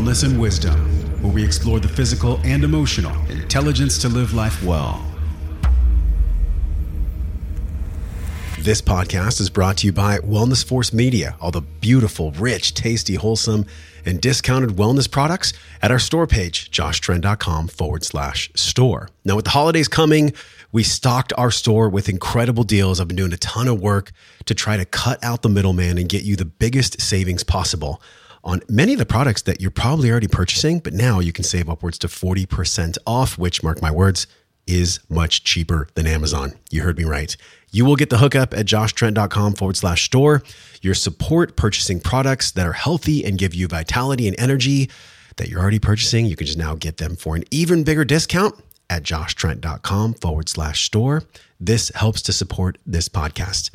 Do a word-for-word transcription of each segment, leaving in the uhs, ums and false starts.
Wellness and Wisdom, where we explore the physical and emotional intelligence to live life well. This podcast is brought to you by Wellness Force Media, all the beautiful, rich, tasty, wholesome, and discounted wellness products at our store page, joshtrend.com forward slash store. Now, with the holidays coming, we stocked our store with incredible deals. I've been doing a ton of work to try to cut out the middleman and get you the biggest savings possible on many of the products that you're probably already purchasing, but now you can save upwards to forty percent off, which, mark my words, is much cheaper than Amazon. You heard me right. You will get the hookup at joshtrent.com forward slash store. Your support purchasing products that are healthy and give you vitality and energy that you're already purchasing. You can just now get them for an even bigger discount at joshtrent.com forward slash store. This helps to support this podcast.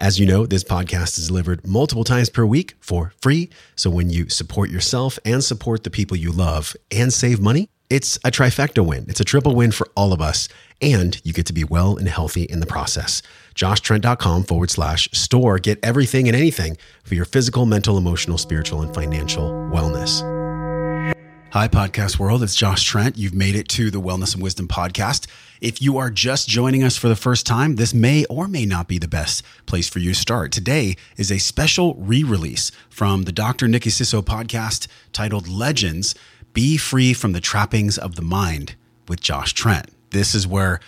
As you know, this podcast is delivered multiple times per week for free. So when you support yourself and support the people you love and save money, it's a trifecta win. It's a triple win for all of us. And you get to be well and healthy in the process. joshtrent.com forward slash store. Get everything and anything for your physical, mental, emotional, spiritual, and financial wellness. Hi, podcast world. It's Josh Trent. You've made it to the Wellness and Wisdom podcast. If you are just joining us for the first time, this may or may not be the best place for you to start. Today is a special re-release from the Doctor Nikki Siso podcast titled Legends, Be Free from the Trappings of the Mind with Josh Trent. This is where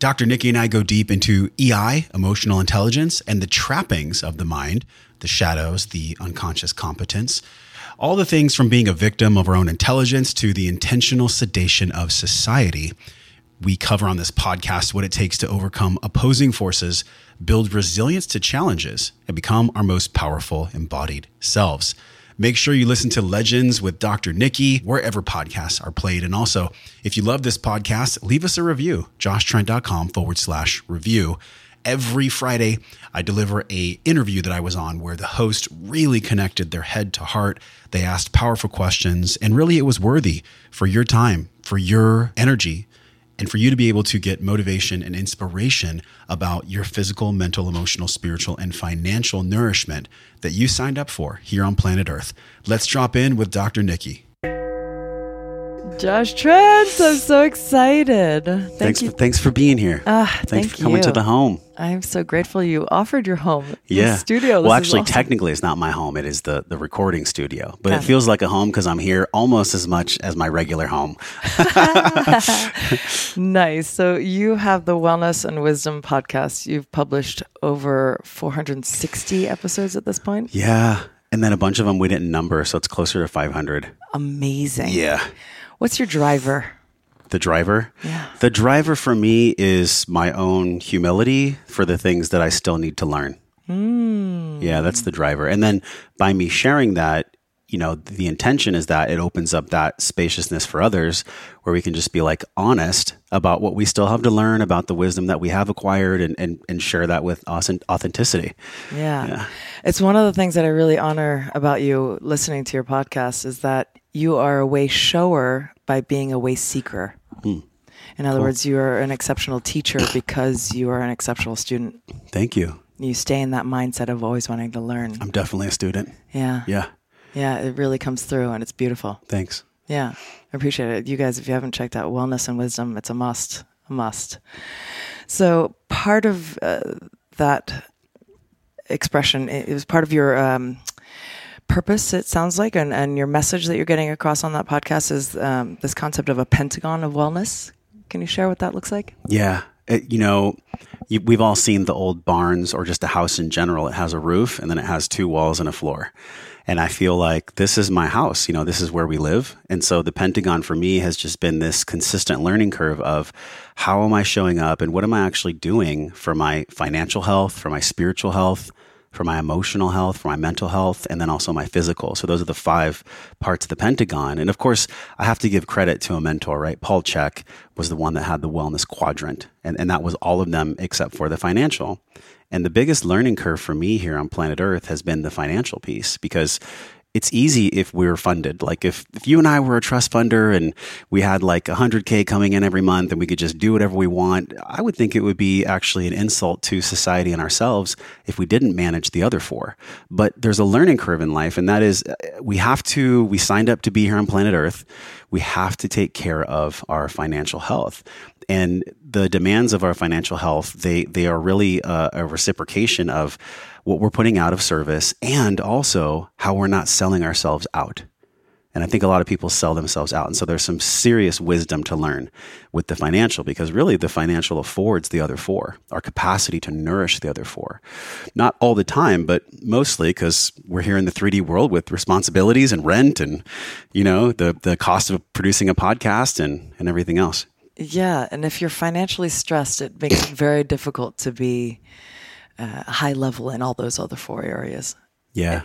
Doctor Nikki and I go deep into E I, emotional intelligence, and the trappings of the mind, the shadows, the unconscious competence. All the things from being a victim of our own intelligence to the intentional sedation of society. We cover on this podcast what it takes to overcome opposing forces, build resilience to challenges, and become our most powerful embodied selves. Make sure you listen to Legends with Doctor Nikki wherever podcasts are played. And also, if you love this podcast, leave us a review, joshtrent.com forward slash review. Every Friday, I deliver a interview that I was on where the host really connected their head to heart. They asked powerful questions, and really it was worthy for your time, for your energy, and for you to be able to get motivation and inspiration about your physical, mental, emotional, spiritual, and financial nourishment that you signed up for here on planet Earth. Let's drop in with Doctor Nikki. Josh Trent, I'm so excited. Thank thanks, you. For, thanks for being here. Uh, thanks thank for coming you. to the home. I'm so grateful you offered your home. Yeah. The studio. Well, this actually, awesome. Technically, it's not my home. It is the, the recording studio. But Got it feels it. like a home because I'm here almost as much as my regular home. Nice. So you have the Wellness and Wisdom podcast. You've published over four hundred sixty episodes at this point. Yeah. And then a bunch of them we didn't number. So it's closer to five hundred. Amazing. Yeah. What's your driver? The driver? Yeah. The driver for me is my own humility for the things that I still need to learn. Mm. Yeah, that's the driver. And then by me sharing that, you know, the intention is that it opens up that spaciousness for others where we can just be like honest about what we still have to learn, about the wisdom that we have acquired, and and, and share that with authenticity. Yeah. yeah. It's one of the things that I really honor about you listening to your podcast is that you are a way shower by being a way seeker. Mm. In other cool. words, you are an exceptional teacher because you are an exceptional student. Thank you. You stay in that mindset of always wanting to learn. I'm definitely a student. Yeah. Yeah. Yeah, it really comes through and it's beautiful. Thanks. Yeah, I appreciate it. You guys, if you haven't checked out Wellness and Wisdom, it's a must, a must. So part of uh, that expression, it was part of your... Um, purpose, it sounds like, and, and your message that you're getting across on that podcast is um, this concept of a pentagon of wellness. Can you share what that looks like? Yeah. It, you know, you, we've all seen the old barns or just a house in general. It has a roof and then it has two walls and a floor. And I feel like this is my house, you know, this is where we live. And so the pentagon for me has just been this consistent learning curve of how am I showing up and what am I actually doing for my financial health, for my spiritual health, for my emotional health, for my mental health, and then also my physical. So those are the five parts of the pentagon. And of course, I have to give credit to a mentor, right? Paul Chek was the one that had the wellness quadrant. And, and that was all of them except for the financial. And the biggest learning curve for me here on planet Earth has been the financial piece because it's easy if we were funded. Like if, if you and I were a trust funder and we had like one hundred K coming in every month and we could just do whatever we want, I would think it would be actually an insult to society and ourselves if we didn't manage the other four. But there's a learning curve in life, and that is we have to, we signed up to be here on planet Earth. We have to take care of our financial health. And the demands of our financial health, they they are really a, a reciprocation of what we're putting out of service and also how we're not selling ourselves out. And I think a lot of people sell themselves out. And so there's some serious wisdom to learn with the financial, because really the financial affords the other four, our capacity to nourish the other four. Not all the time, but mostly, because we're here in the three D world with responsibilities and rent and, you know, the the cost of producing a podcast and, and everything else. Yeah. And if you're financially stressed, it makes it very difficult to be uh, high level in all those other four areas. Yeah.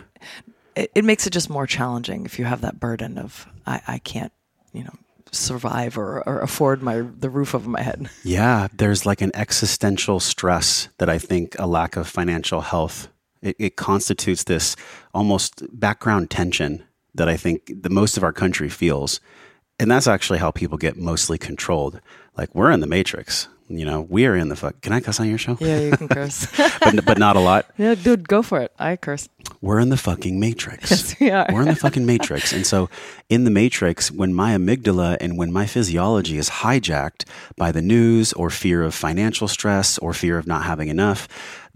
It, it makes it just more challenging if you have that burden of, I, I can't, you know, survive or, or afford my the roof over my head. Yeah. There's like an existential stress that I think a lack of financial health, it, it constitutes this almost background tension that I think the most of our country feels. And that's actually how people get mostly controlled. Like, we're in the matrix, you know, we are in the fuck. Can I cuss on your show? Yeah, you can curse. but, but not a lot. Yeah, dude, go for it. I curse. We're in the fucking matrix. Yes, we are. We're in the fucking matrix. And so in the matrix, when my amygdala and when my physiology is hijacked by the news or fear of financial stress or fear of not having enough,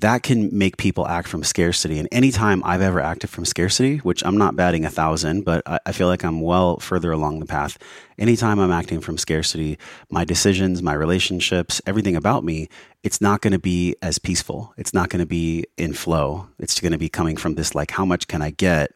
that can make people act from scarcity. And anytime I've ever acted from scarcity, which I'm not batting a thousand, but I, I feel like I'm well further along the path. Anytime I'm acting from scarcity, my decisions, my relationships, everything about me, it's not going to be as peaceful. It's not going to be in flow. It's going to be coming from this, like, how much can I get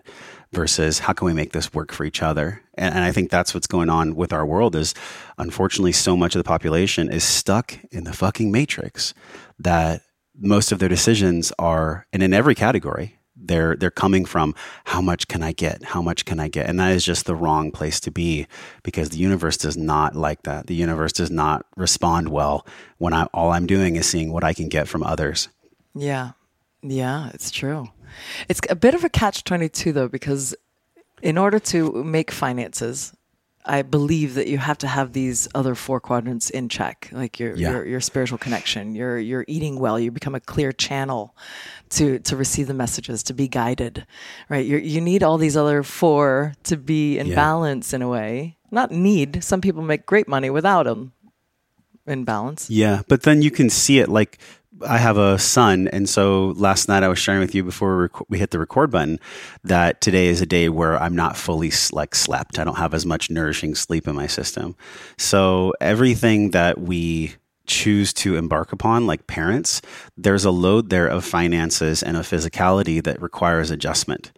versus how can we make this work for each other? And, and I think that's what's going on with our world is, unfortunately, so much of the population is stuck in the fucking matrix that most of their decisions are, and in every category, they're they're coming from how much can I get? How much can I get? And that is just the wrong place to be, because the universe does not like that. The universe does not respond well when I all I'm doing is seeing what I can get from others. Yeah. Yeah, it's true. It's a bit of a catch twenty-two though, because in order to make finances, I believe that you have to have these other four quadrants in check, like your yeah. your, your spiritual connection, your your eating well. You become a clear channel to to receive the messages, to be guided, right? You you need all these other four to be in yeah. balance in a way. Not need. Some people make great money without them in balance. Yeah, but then you can see it like. I have a son, and so last night I was sharing with you before we, rec- we hit the record button that today is a day where I'm not fully like slept. I don't have as much nourishing sleep in my system. So everything that we choose to embark upon, like parents, there's a load there of finances and a physicality that requires adjustment.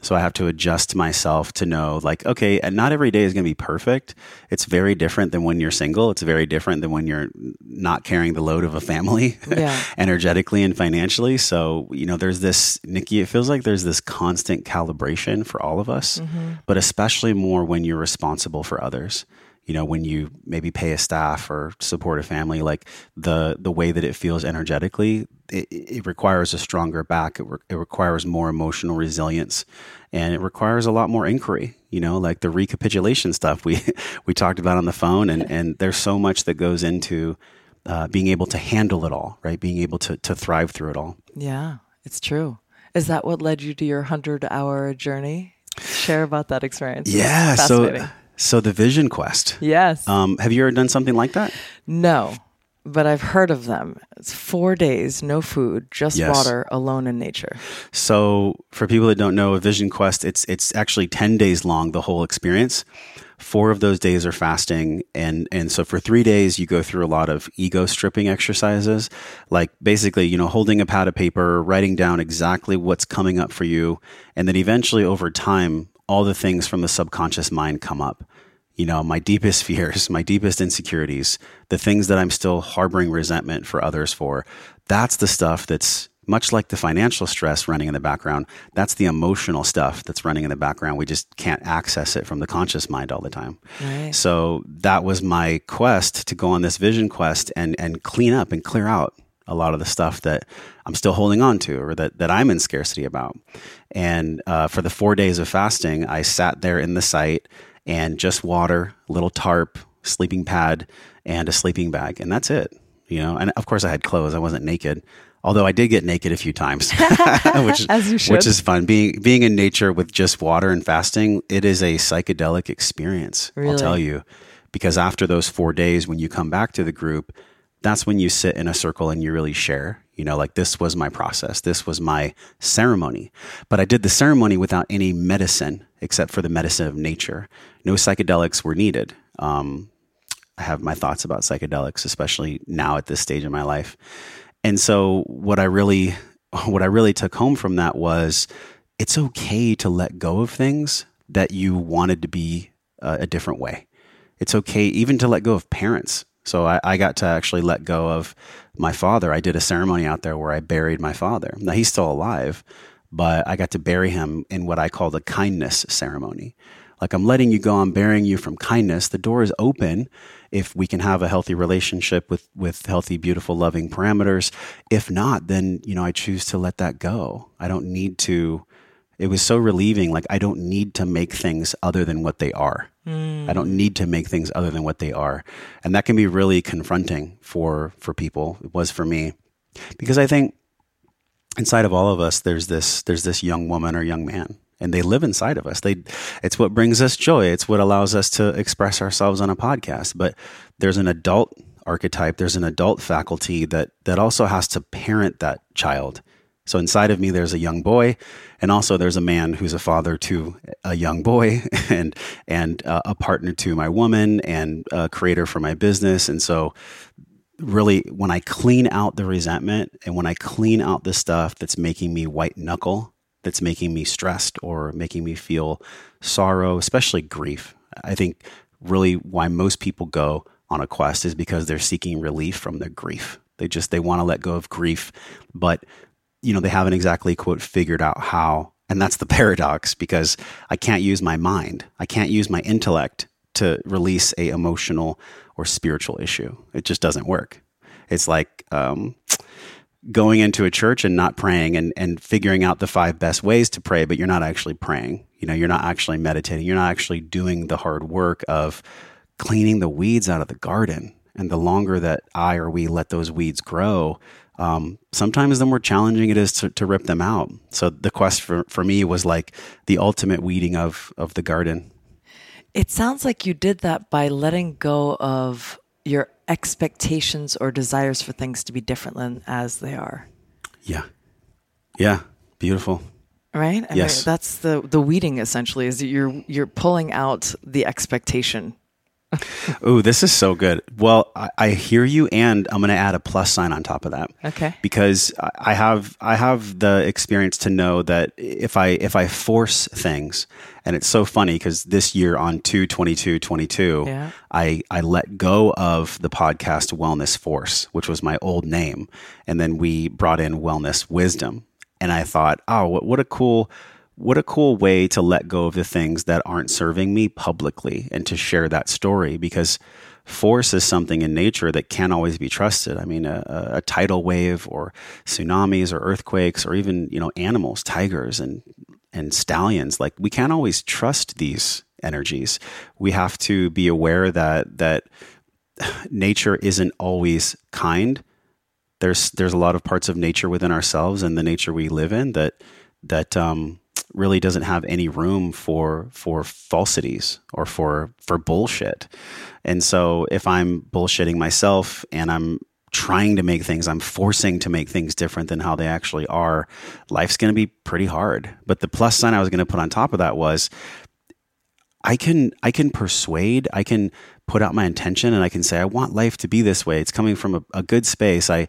So I have to adjust myself to know, like, okay, and not every day is going to be perfect. It's very different than when you're single. It's very different than when you're not carrying the load of a family yeah. energetically and financially. So, you know, there's this, Nikki, it feels like there's this constant calibration for all of us, mm-hmm. but especially more when you're responsible for others. You know, when you maybe pay a staff or support a family, like the the way that it feels energetically, it, it requires a stronger back. It, re- it requires more emotional resilience, and it requires a lot more inquiry. You know, like the recapitulation stuff we we talked about on the phone, and and there's so much that goes into uh, being able to handle it all, right? Being able to to thrive through it all. Yeah, it's true. Is that what led you to your one hundred hour journey? Share about that experience. Yeah, so. So the vision quest. Yes. Um, have you ever done something like that? No, but I've heard of them. It's four days, no food, just yes. water, alone in nature. So for people that don't know, a vision quest, it's it's actually ten days long, the whole experience. Four of those days are fasting. And, and so for three days, you go through a lot of ego stripping exercises, like basically, you know, holding a pad of paper, writing down exactly what's coming up for you. And then eventually over time, all the things from the subconscious mind come up. You know, my deepest fears, my deepest insecurities, the things that I'm still harboring resentment for others for. That's the stuff that's much like the financial stress running in the background. That's the emotional stuff that's running in the background. We just can't access it from the conscious mind all the time. Right. So that was my quest to go on this vision quest and and clean up and clear out a lot of the stuff that I'm still holding on to or that, that I'm in scarcity about. And uh, for the four days of fasting, I sat there in the site and just water, little tarp, sleeping pad, and a sleeping bag. And that's it. You know, and of course I had clothes. I wasn't naked. Although I did get naked a few times, which, As you should. Which is fun. Being being in nature with just water and fasting, it is a psychedelic experience, really? I'll tell you. Because after those four days, when you come back to the group, that's when you sit in a circle and you really share, you know, like this was my process. This was my ceremony. But I did the ceremony without any medicine, except for the medicine of nature. No psychedelics were needed. Um, I have my thoughts about psychedelics, especially now at this stage in my life. And so what I really, what I really took home from that was it's okay to let go of things that you wanted to be uh, a different way. It's okay even to let go of parents. So I, I got to actually let go of my father. I did a ceremony out there where I buried my father. Now he's still alive, but I got to bury him in what I call the kindness ceremony. Like, I'm letting you go, I'm burying you from kindness. The door is open if we can have a healthy relationship with, with healthy, beautiful, loving parameters. If not, then, you know, I choose to let that go. I don't need to. It was so relieving. Like, I don't need to make things other than what they are. Mm. I don't need to make things other than what they are. And that can be really confronting for, for people. It was for me, because I think inside of all of us, there's this, there's this young woman or young man, and they live inside of us. They, it's what brings us joy. It's what allows us to express ourselves on a podcast. But there's an adult archetype. There's an adult faculty that, that also has to parent that child. So inside of me, there's a young boy, and also there's a man who's a father to a young boy, and and uh, a partner to my woman, and a creator for my business. And so really, when I clean out the resentment, and when I clean out the stuff that's making me white knuckle, that's making me stressed or making me feel sorrow, especially grief. I think really why most people go on a quest is because they're seeking relief from their grief. They just, they want to let go of grief, but you know, they haven't exactly, quote, figured out how. And that's the paradox, because I can't use my mind. I can't use my intellect to release a emotional or spiritual issue. It just doesn't work. It's like um, going into a church and not praying and, and figuring out the five best ways to pray, but you're not actually praying. You know, you're not actually meditating. You're not actually doing the hard work of cleaning the weeds out of the garden. And the longer that I or we let those weeds grow, Um, sometimes the more challenging it is to, to rip them out. So the quest for, for me was like the ultimate weeding of, of the garden. It sounds like you did that by letting go of your expectations or desires for things to be different than as they are. Yeah. Yeah. Beautiful. Right? I yes. mean, that's the, the weeding essentially, is that you're, you're pulling out the expectation. Oh, this is so good. Well, I, I hear you, and I'm going to add a plus sign on top of that. Okay. Because I have I have the experience to know that if I if I force things, and it's so funny because this year on two twenty-two twenty-two, yeah. I I let go of the podcast Wellness Force, which was my old name, and then we brought in Wellness Wisdom, and I thought, oh, what what a cool. What a cool way to let go of the things that aren't serving me publicly and to share that story, because force is something in nature that can't always be trusted. I mean, a, a tidal wave or tsunamis or earthquakes or even, you know, animals, tigers and, and stallions, like we can't always trust these energies. We have to be aware that, that nature isn't always kind. There's, there's a lot of parts of nature within ourselves and the nature we live in that, that, um, really doesn't have any room for for falsities or for for bullshit. And so if I'm bullshitting myself and I'm trying to make things, I'm forcing to make things different than how they actually are, life's going to be pretty hard. But the plus sign I was going to put on top of that was I can I can persuade, I can put out my intention, and I can say, I want life to be this way. It's coming from a, a good space. I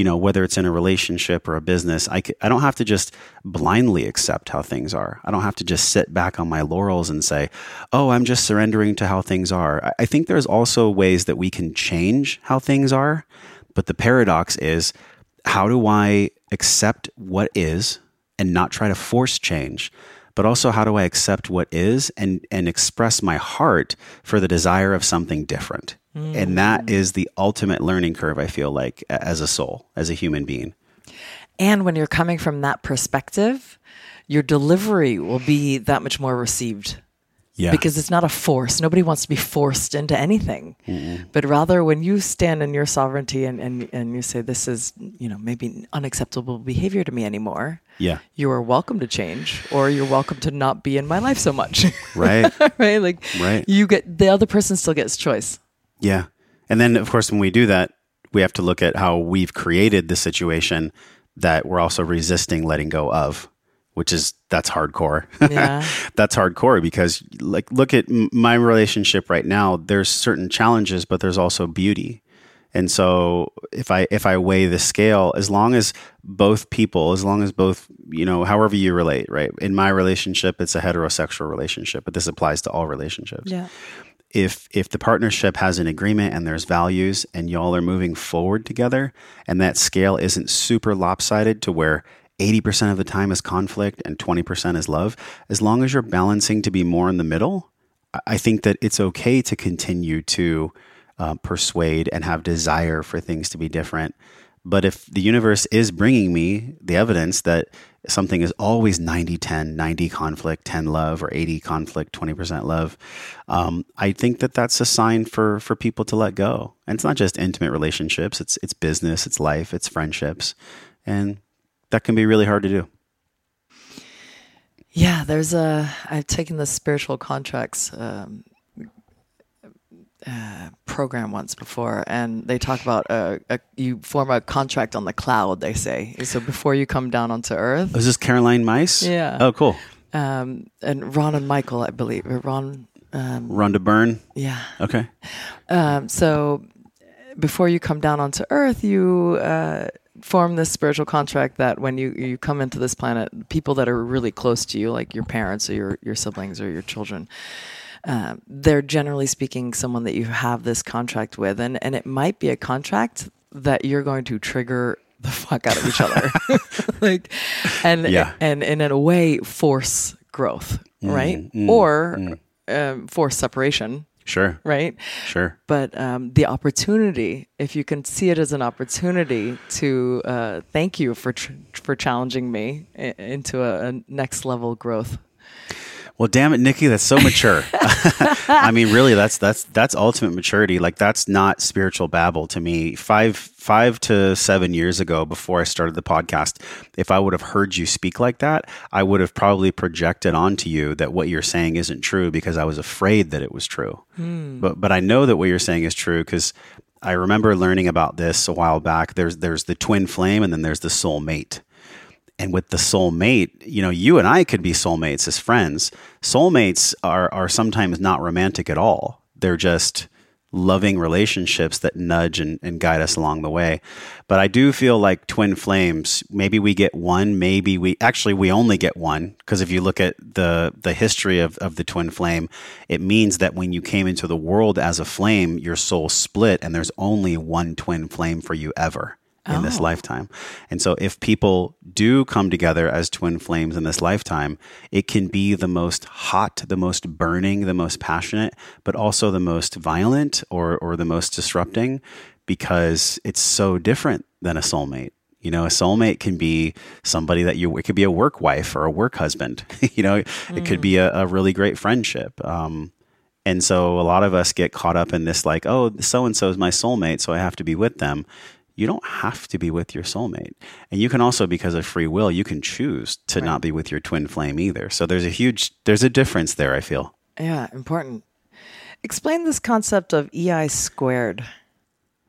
You know, whether it's in a relationship or a business, I, c- I don't have to just blindly accept how things are. I don't have to just sit back on my laurels and say, oh, I'm just surrendering to how things are. I, I think there's also ways that we can change how things are. But the paradox is, how do I accept what is and not try to force change? but also how do I accept what is and and express my heart for the desire of something different. Mm. And that is the ultimate learning curve, I feel like, as a soul, as a human being. And when you're coming from that perspective, your delivery will be that much more received. Yeah. Because it's not a force. Nobody wants to be forced into anything. Mm-hmm. But rather when you stand in your sovereignty and, and, and you say, this is, you know, maybe unacceptable behavior to me anymore. Yeah. You are welcome to change, or you're welcome to not be in my life so much. Right. Right. Like right. You get, the other person still gets choice. Yeah. And then of course, when we do that, we have to look at how we've created the situation that we're also resisting letting go of. Which is, that's hardcore. Yeah. That's hardcore because like, look at m- my relationship right now, there's certain challenges, but there's also beauty. And so if I, if I weigh the scale, as long as both people, as long as both, you know, however you relate, right? In my relationship, it's a heterosexual relationship, but this applies to all relationships. Yeah. If, if the partnership has an agreement and there's values and y'all are moving forward together and that scale isn't super lopsided to where eighty percent of the time is conflict and twenty percent is love. As long as you're balancing to be more in the middle, I think that it's okay to continue to uh, persuade and have desire for things to be different. But if the universe is bringing me the evidence that something is always ninety ten, ninety conflict, ten love, or eighty conflict, twenty percent love, um, I think that that's a sign for for people to let go. And it's not just intimate relationships. It's it's business, it's life, it's friendships. And that can be really hard to do. Yeah, there's a, I've taken the spiritual contracts um, uh, program once before, and they talk about a, a, you form a contract on the cloud, they say. So before you come down onto earth. Oh, is this Caroline Mice? Yeah. Oh, cool. Um, and Ron and Michael, I believe. Ron. Um, Rhonda Byrne? Yeah. Okay. Um, so before you come down onto earth, you... Uh, form this spiritual contract that when you, you come into this planet, people that are really close to you, like your parents or your, your siblings or your children, uh, they're generally speaking someone that you have this contract with. And, and it might be a contract that you're going to trigger the fuck out of each other. like, and, yeah. and, and in a way, force growth, mm, right? Mm, or mm. Um, force separation. Sure. Right? Sure. But um, the opportunity, if you can see it as an opportunity to uh, thank you for tr- for challenging me I- into a, a next level growth. Well, damn it, Nikki, that's so mature. I mean, really, that's that's that's ultimate maturity. Like, that's not spiritual babble to me. Five five to seven years ago, before I started the podcast, if I would have heard you speak like that, I would have probably projected onto you that what you're saying isn't true because I was afraid that it was true. Mm. But but I know that what you're saying is true because I remember learning about this a while back. There's there's the twin flame and then there's the soul mate. And with the soulmate, you know, you and I could be soulmates as friends. Soulmates are are sometimes not romantic at all. They're just loving relationships that nudge and, and guide us along the way. But I do feel like twin flames, maybe we get one, maybe we actually we only get one. Because if you look at the the history of, of the twin flame, it means that when you came into the world as a flame, your soul split and there's only one twin flame for you ever. In oh. this lifetime. And so if people do come together as twin flames in this lifetime, it can be the most hot, the most burning, the most passionate, but also the most violent or or the most disrupting because it's so different than a soulmate. You know, a soulmate can be somebody that you, it could be a work wife or a work husband. you know, mm. It could be a, a really great friendship. Um, and so a lot of us get caught up in this like, oh, so-and-so is my soulmate, so I have to be with them. You don't have to be with your soulmate. And you can also, because of free will, you can choose to right. not be with your twin flame either. So there's a huge, there's a difference there, I feel. Yeah, important. Explain this concept of E I squared.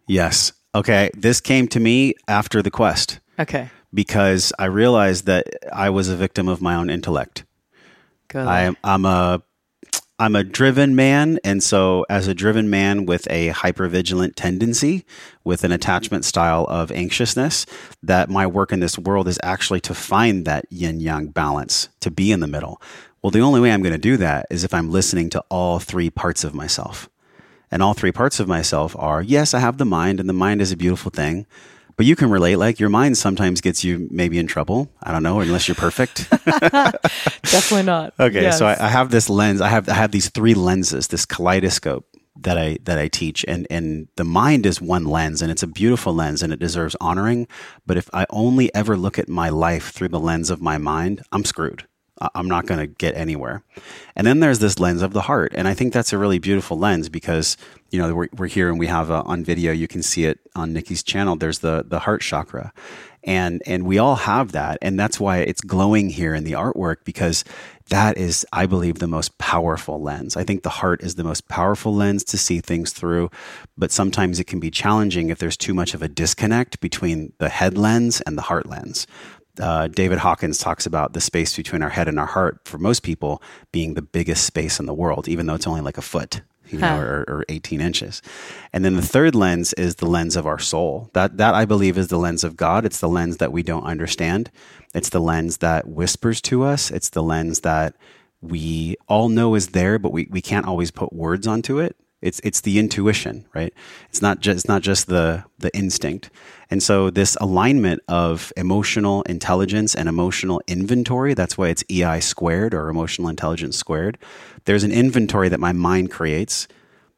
Yes. Okay. This came to me after the quest. Okay. Because I realized that I was a victim of my own intellect. Good. I, I'm a... I'm a driven man, and so as a driven man with a hypervigilant tendency, with an attachment style of anxiousness, that my work in this world is actually to find that yin-yang balance, to be in the middle. Well, the only way I'm going to do that is if I'm listening to all three parts of myself. And all three parts of myself are, yes, I have the mind, and the mind is a beautiful thing, But you can relate, like your mind sometimes gets you maybe in trouble. I don't know, unless you're perfect. Definitely not. Okay, yes. so I, I have this lens. I have I have these three lenses, this kaleidoscope that I that I teach, and and the mind is one lens, and it's a beautiful lens, and it deserves honoring. But if I only ever look at my life through the lens of my mind, I'm screwed. I'm not going to get anywhere. And then there's this lens of the heart. And I think that's a really beautiful lens because, you know, we're, we're here and we have a, on video, you can see it on Nikki's channel. There's the the heart chakra. And and we all have that. And that's why it's glowing here in the artwork, because that is, I believe, the most powerful lens. I think the heart is the most powerful lens to see things through. But sometimes it can be challenging if there's too much of a disconnect between the head lens and the heart lens. Uh, David Hawkins talks about the space between our head and our heart, for most people, being the biggest space in the world, even though it's only like a foot, you huh. know, or, or eighteen inches. And then the third lens is the lens of our soul. That, that I believe is the lens of God. It's the lens that we don't understand. It's the lens that whispers to us. It's the lens that we all know is there, but we, we can't always put words onto it. It's it's the intuition, right? It's not just it's not just the the instinct. And so this alignment of emotional intelligence and emotional inventory, that's why it's E I squared or emotional intelligence squared. There's an inventory that my mind creates.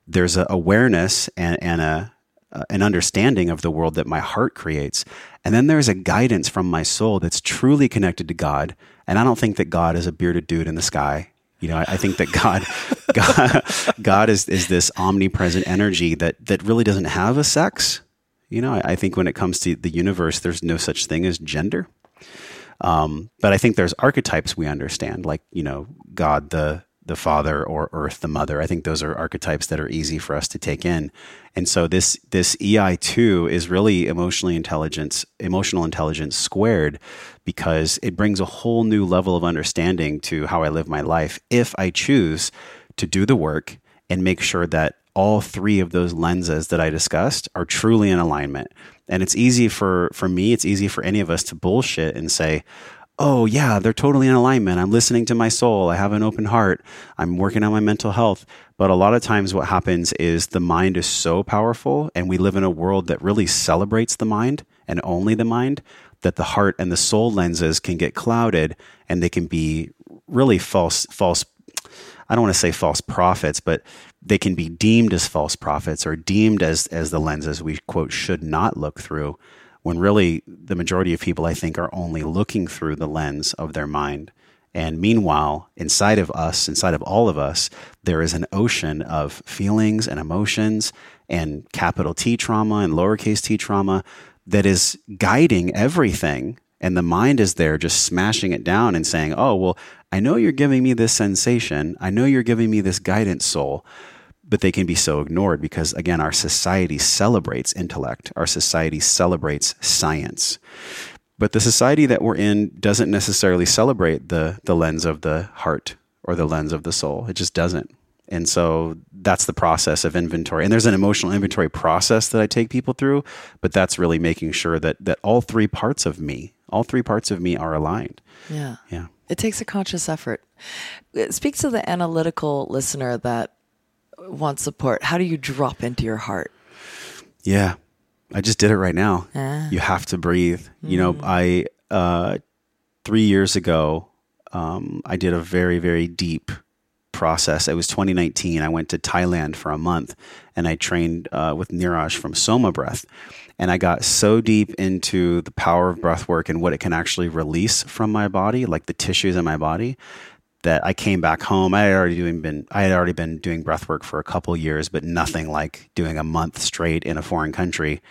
There's an awareness and, and a uh, an understanding of the world that my heart creates. And then there's a guidance from my soul that's truly connected to God. And I don't think that God is a bearded dude in the sky. You know, I think that God, God, God is, is this omnipresent energy that, that really doesn't have a sex. You know, I, I think when it comes to the universe, there's no such thing as gender. Um, but I think there's archetypes we understand, like, you know, God, the the Father, or Earth, the Mother. I think those are archetypes that are easy for us to take in. And so this this E I two is really emotionally intelligence, emotional intelligence squared, because it brings a whole new level of understanding to how I live my life if I choose to do the work and make sure that all three of those lenses that I discussed are truly in alignment. And it's easy for, for me, it's easy for any of us to bullshit and say, oh yeah, they're totally in alignment. I'm listening to my soul. I have an open heart. I'm working on my mental health. But a lot of times what happens is the mind is so powerful, and we live in a world that really celebrates the mind and only the mind, that the heart and the soul lenses can get clouded, and they can be really false, false. I don't want to say false prophets, but they can be deemed as false prophets or deemed as, as the lenses we quote should not look through. When really the majority of people, I think, are only looking through the lens of their mind. And meanwhile, inside of us, inside of all of us, there is an ocean of feelings and emotions and capital T trauma and lowercase t trauma that is guiding everything. And the mind is there just smashing it down and saying, oh, well, I know you're giving me this sensation. I know you're giving me this guidance, soul. But they can be so ignored because, again, our society celebrates intellect. Our society celebrates science. But the society that we're in doesn't necessarily celebrate the the lens of the heart or the lens of the soul. It just doesn't. And so that's the process of inventory. And there's an emotional inventory process that I take people through, but that's really making sure that that all three parts of me, all three parts of me are aligned. Yeah. Yeah. It takes a conscious effort. Speak to the analytical listener that want support. How do you drop into your heart? Yeah. I just did it right now. Ah. You have to breathe. Mm-hmm. You know, I, uh, three years ago, um, I did a very, very deep process. It was twenty nineteen. I went to Thailand for a month, and I trained uh, with Niraj from Soma Breath. And I got so deep into the power of breath work and what it can actually release from my body, like the tissues in my body, that I came back home. I had already doing been I had already been doing breathwork for a couple years, but nothing like doing a month straight in a foreign country.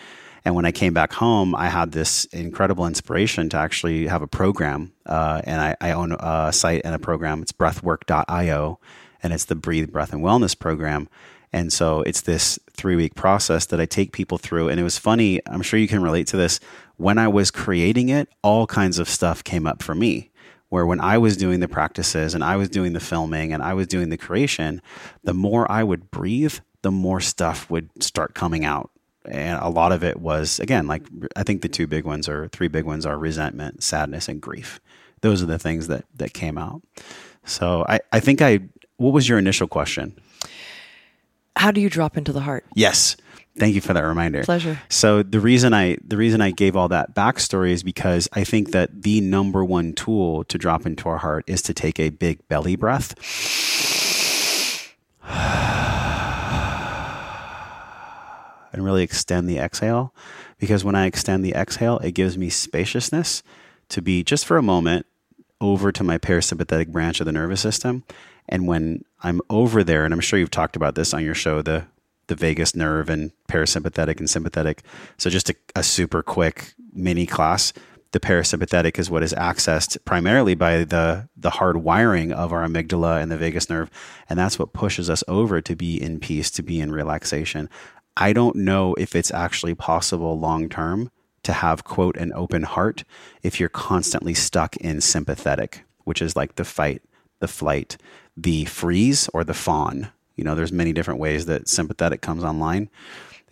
And when I came back home, I had this incredible inspiration to actually have a program. Uh, and I, I own a site and a program. It's breathwork dot io, and it's the Breathe, Breath, and Wellness program. And so it's this three-week process that I take people through. And it was funny. I'm sure you can relate to this. When I was creating it, all kinds of stuff came up for me. Where when I was doing the practices and I was doing the filming and I was doing the creation, the more I would breathe, the more stuff would start coming out. And a lot of it was, again, like I think the two big ones or three big ones are resentment, sadness, and grief. Those are the things that that came out. So I, I think I, what was your initial question? How do you drop into the heart? Yes. Thank you for that reminder. Pleasure. So the reason I the reason I gave all that backstory is because I think that the number one tool to drop into our heart is to take a big belly breath. And really extend the exhale. Because when I extend the exhale, it gives me spaciousness to be, just for a moment, over to my parasympathetic branch of the nervous system. And when I'm over there, and I'm sure you've talked about this on your show, the the vagus nerve and parasympathetic and sympathetic. So just a, a super quick mini class. The parasympathetic is what is accessed primarily by the, the hard wiring of our amygdala and the vagus nerve. And that's what pushes us over to be in peace, to be in relaxation. I don't know if it's actually possible long-term to have, quote, an open heart if you're constantly stuck in sympathetic, which is like the fight, the flight, the freeze, or the fawn. You know, there's many different ways that sympathetic comes online.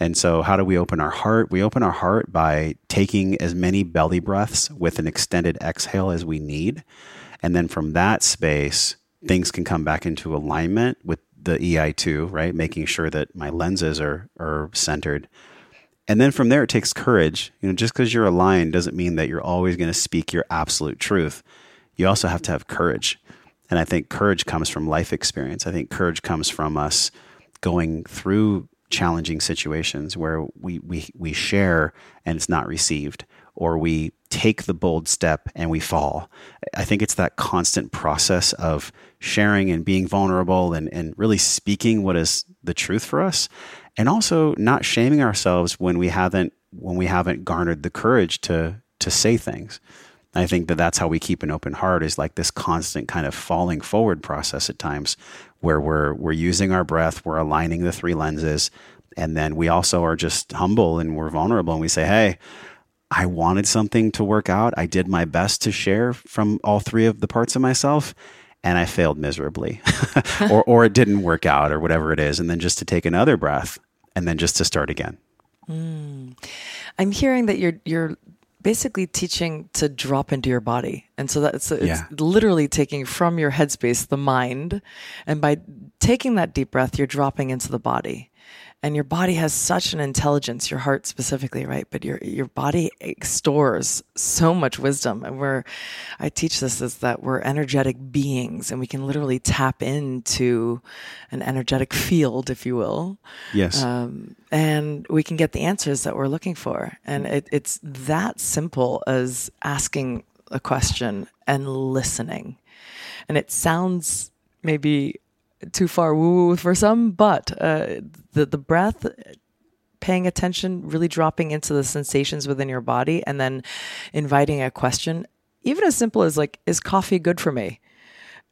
And so how do we open our heart? We open our heart by taking as many belly breaths with an extended exhale as we need. And then from that space, things can come back into alignment with the E I two, right? Making sure that my lenses are, are centered. And then from there, it takes courage. You know, just because you're aligned doesn't mean that you're always going to speak your absolute truth. You also have to have courage. And I think courage comes from life experience. I think courage comes from us going through challenging situations where we we we share and it's not received, or we take the bold step and we fall. I think it's that constant process of sharing and being vulnerable and, and really speaking what is the truth for us, and also not shaming ourselves when we haven't when we haven't garnered the courage to to say things. I think that that's how we keep an open heart, is like this constant kind of falling forward process at times where we're we're using our breath, we're aligning the three lenses, and then we also are just humble and we're vulnerable and we say, hey, I wanted something to work out. I did my best to share from all three of the parts of myself and I failed miserably or or it didn't work out or whatever it is. And then just to take another breath and then just to start again. Mm. I'm hearing that you're you're... basically teaching to drop into your body. And so that's it's yeah. literally taking from your headspace, the mind. And by taking that deep breath, you're dropping into the body. And your body has such an intelligence, your heart specifically, right? But your your body stores so much wisdom. And we're, I teach this, is that we're energetic beings and we can literally tap into an energetic field, if you will. Yes. Um, and we can get the answers that we're looking for. And it, it's that simple as asking a question and listening. And it sounds maybe too far woo-woo for some, but uh, the, the breath, paying attention, really dropping into the sensations within your body, and then inviting a question, even as simple as like, is coffee good for me?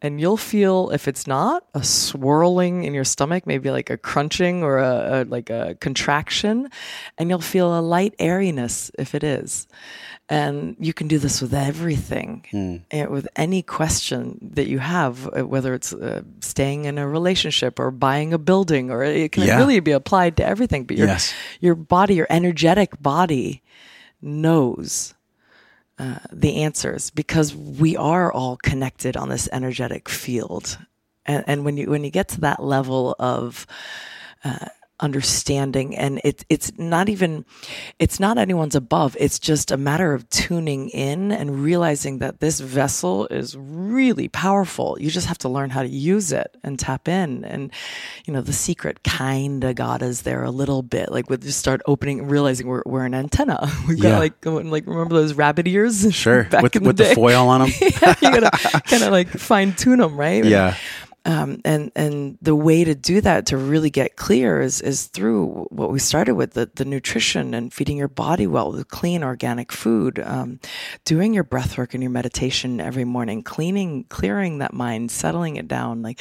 And you'll feel, if it's not, a swirling in your stomach, maybe like a crunching or a, a like a contraction, and you'll feel a light airiness if it is. And you can do this with everything, mm. and with any question that you have, whether it's uh, staying in a relationship or buying a building, or it can yeah. really be applied to everything. But your yes. your body, your energetic body, knows Uh, the answers, because we are all connected on this energetic field. And, and when you when you get to that level of uh, understanding, and it, it's not even, it's not anyone's above, it's just a matter of tuning in and realizing that this vessel is really powerful. You just have to learn how to use it and tap in. And, you know, the secret kind of got us there a little bit. Like, we just start opening, realizing we're we're an antenna. We've got yeah. like, like, remember those rabbit ears? Sure. Back with in the, with the foil on them. yeah, you gotta kind of like fine tune them, right? Yeah. And, Um, and, and the way to do that, to really get clear, is, is through what we started with, the, the nutrition and feeding your body well with clean organic food, um, doing your breath work and your meditation every morning, cleaning, clearing that mind, settling it down, like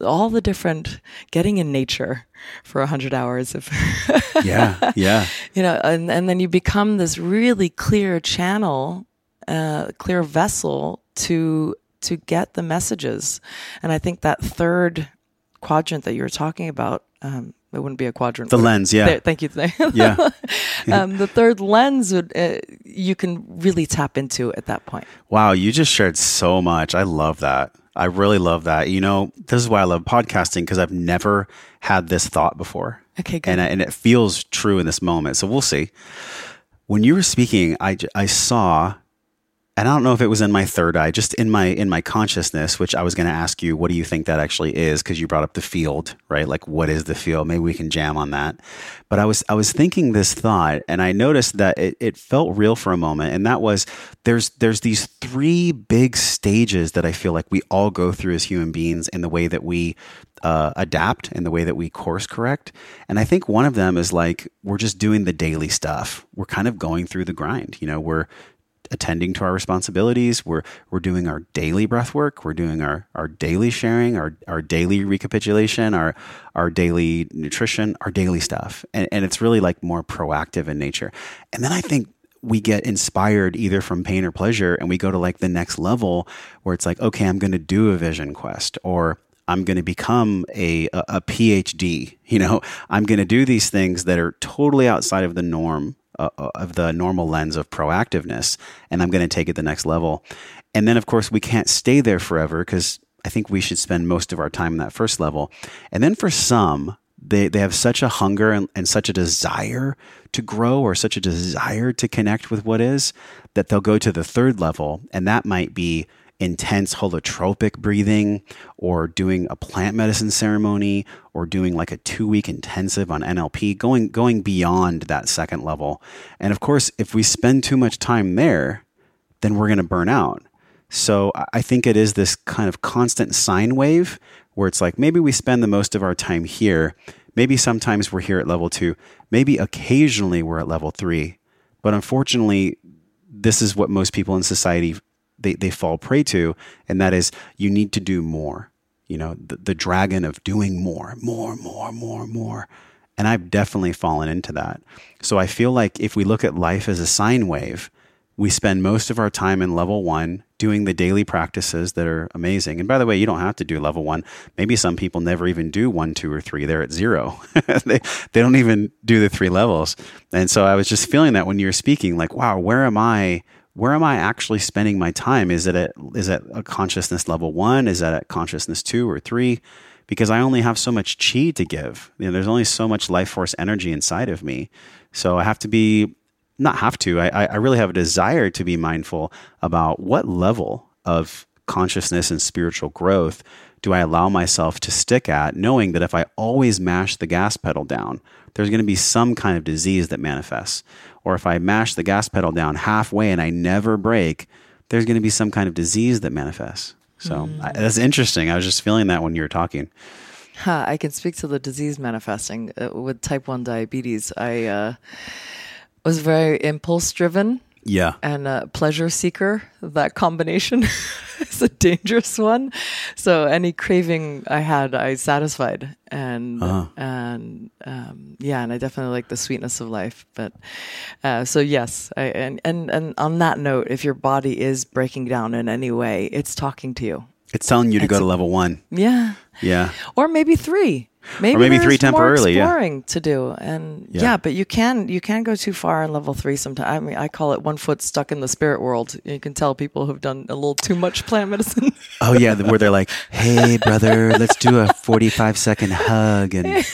all the different, getting in nature for a hundred hours of, yeah, yeah, you know, and, and then you become this really clear channel, uh, clear vessel to to get the messages. And I think that third quadrant that you were talking about, um, it wouldn't be a quadrant. The lens, yeah. There, thank you. yeah. um, the third lens would, uh, you can really tap into at that point. Wow, you just shared so much. I love that. I really love that. You know, this is why I love podcasting, because I've never had this thought before. Okay, good. And, I, and it feels true in this moment. So we'll see. When you were speaking, I, I saw, and I don't know if it was in my third eye, just in my in my consciousness, which I was going to ask you, what do you think that actually is? Because you brought up the field, right? Like, what is the field? Maybe we can jam on that. But I was I was thinking this thought, and I noticed that it, it felt real for a moment. And that was, there's there's these three big stages that I feel like we all go through as human beings in the way that we uh, adapt, in the way that we course correct. And I think one of them is like, we're just doing the daily stuff. We're kind of going through the grind. You know, we're attending to our responsibilities. We're, we're doing our daily breath work. We're doing our, our daily sharing, our, our daily recapitulation, our, our daily nutrition, our daily stuff. And, and it's really like more proactive in nature. And then I think we get inspired either from pain or pleasure, and we go to like the next level where it's like, okay, I'm going to do a vision quest, or I'm going to become a, a, a P H D, you know, I'm going to do these things that are totally outside of the norm, of the normal lens of proactiveness, and I'm going to take it the next level. And then, of course, we can't stay there forever, because I think we should spend most of our time in that first level. And then for some, they, they have such a hunger and, and such a desire to grow, or such a desire to connect with what is, that they'll go to the third level, and that might be intense holotropic breathing, or doing a plant medicine ceremony, or doing like a two-week intensive on N L P, going going beyond that second level. And of course, if we spend too much time there, then we're going to burn out. So I think it is this kind of constant sine wave where it's like, maybe we spend the most of our time here. Maybe sometimes we're here at level two. Maybe occasionally we're at level three. But unfortunately, this is what most people in society They, they fall prey to, and that is, you need to do more. You know, the, the dragon of doing more, more, more, more, more. And I've definitely fallen into that. So I feel like if we look at life as a sine wave, we spend most of our time in level one doing the daily practices that are amazing. And by the way, you don't have to do level one. Maybe some people never even do one, two, or three. They're at zero. they, they don't even do the three levels. And so I was just feeling that when you were speaking, like, wow, where am I? Where am I actually spending my time? Is it at, is it a consciousness level one? Is that at consciousness two or three? Because I only have so much chi to give. You know, there's only so much life force energy inside of me. So I have to be, not have to, I, I really have a desire to be mindful about what level of consciousness and spiritual growth do I allow myself to stick at, knowing that if I always mash the gas pedal down, there's going to be some kind of disease that manifests. Or if I mash the gas pedal down halfway and I never brake, there's going to be some kind of disease that manifests. So mm. I, that's interesting. I was just feeling that when you were talking. Huh, I can speak to the disease manifesting uh, with type one diabetes. I uh, was very impulse driven. Yeah. And a pleasure seeker, that combination is a dangerous one. So any craving I had, I satisfied. And, uh-huh. and um, yeah, and I definitely like the sweetness of life. But uh, so yes, I, and, and, and on that note, if your body is breaking down in any way, it's talking to you. It's telling you to it's, go to level one. Yeah. Yeah. Or maybe three. Maybe, or maybe three temporarily. More exploring yeah. to do, and yeah. yeah, but you can you can go too far in level three sometimes. I mean, I call it one foot stuck in the spirit world. You can tell people who've done a little too much plant medicine. Oh yeah, where they're like, "Hey brother, let's do a forty-five second hug," and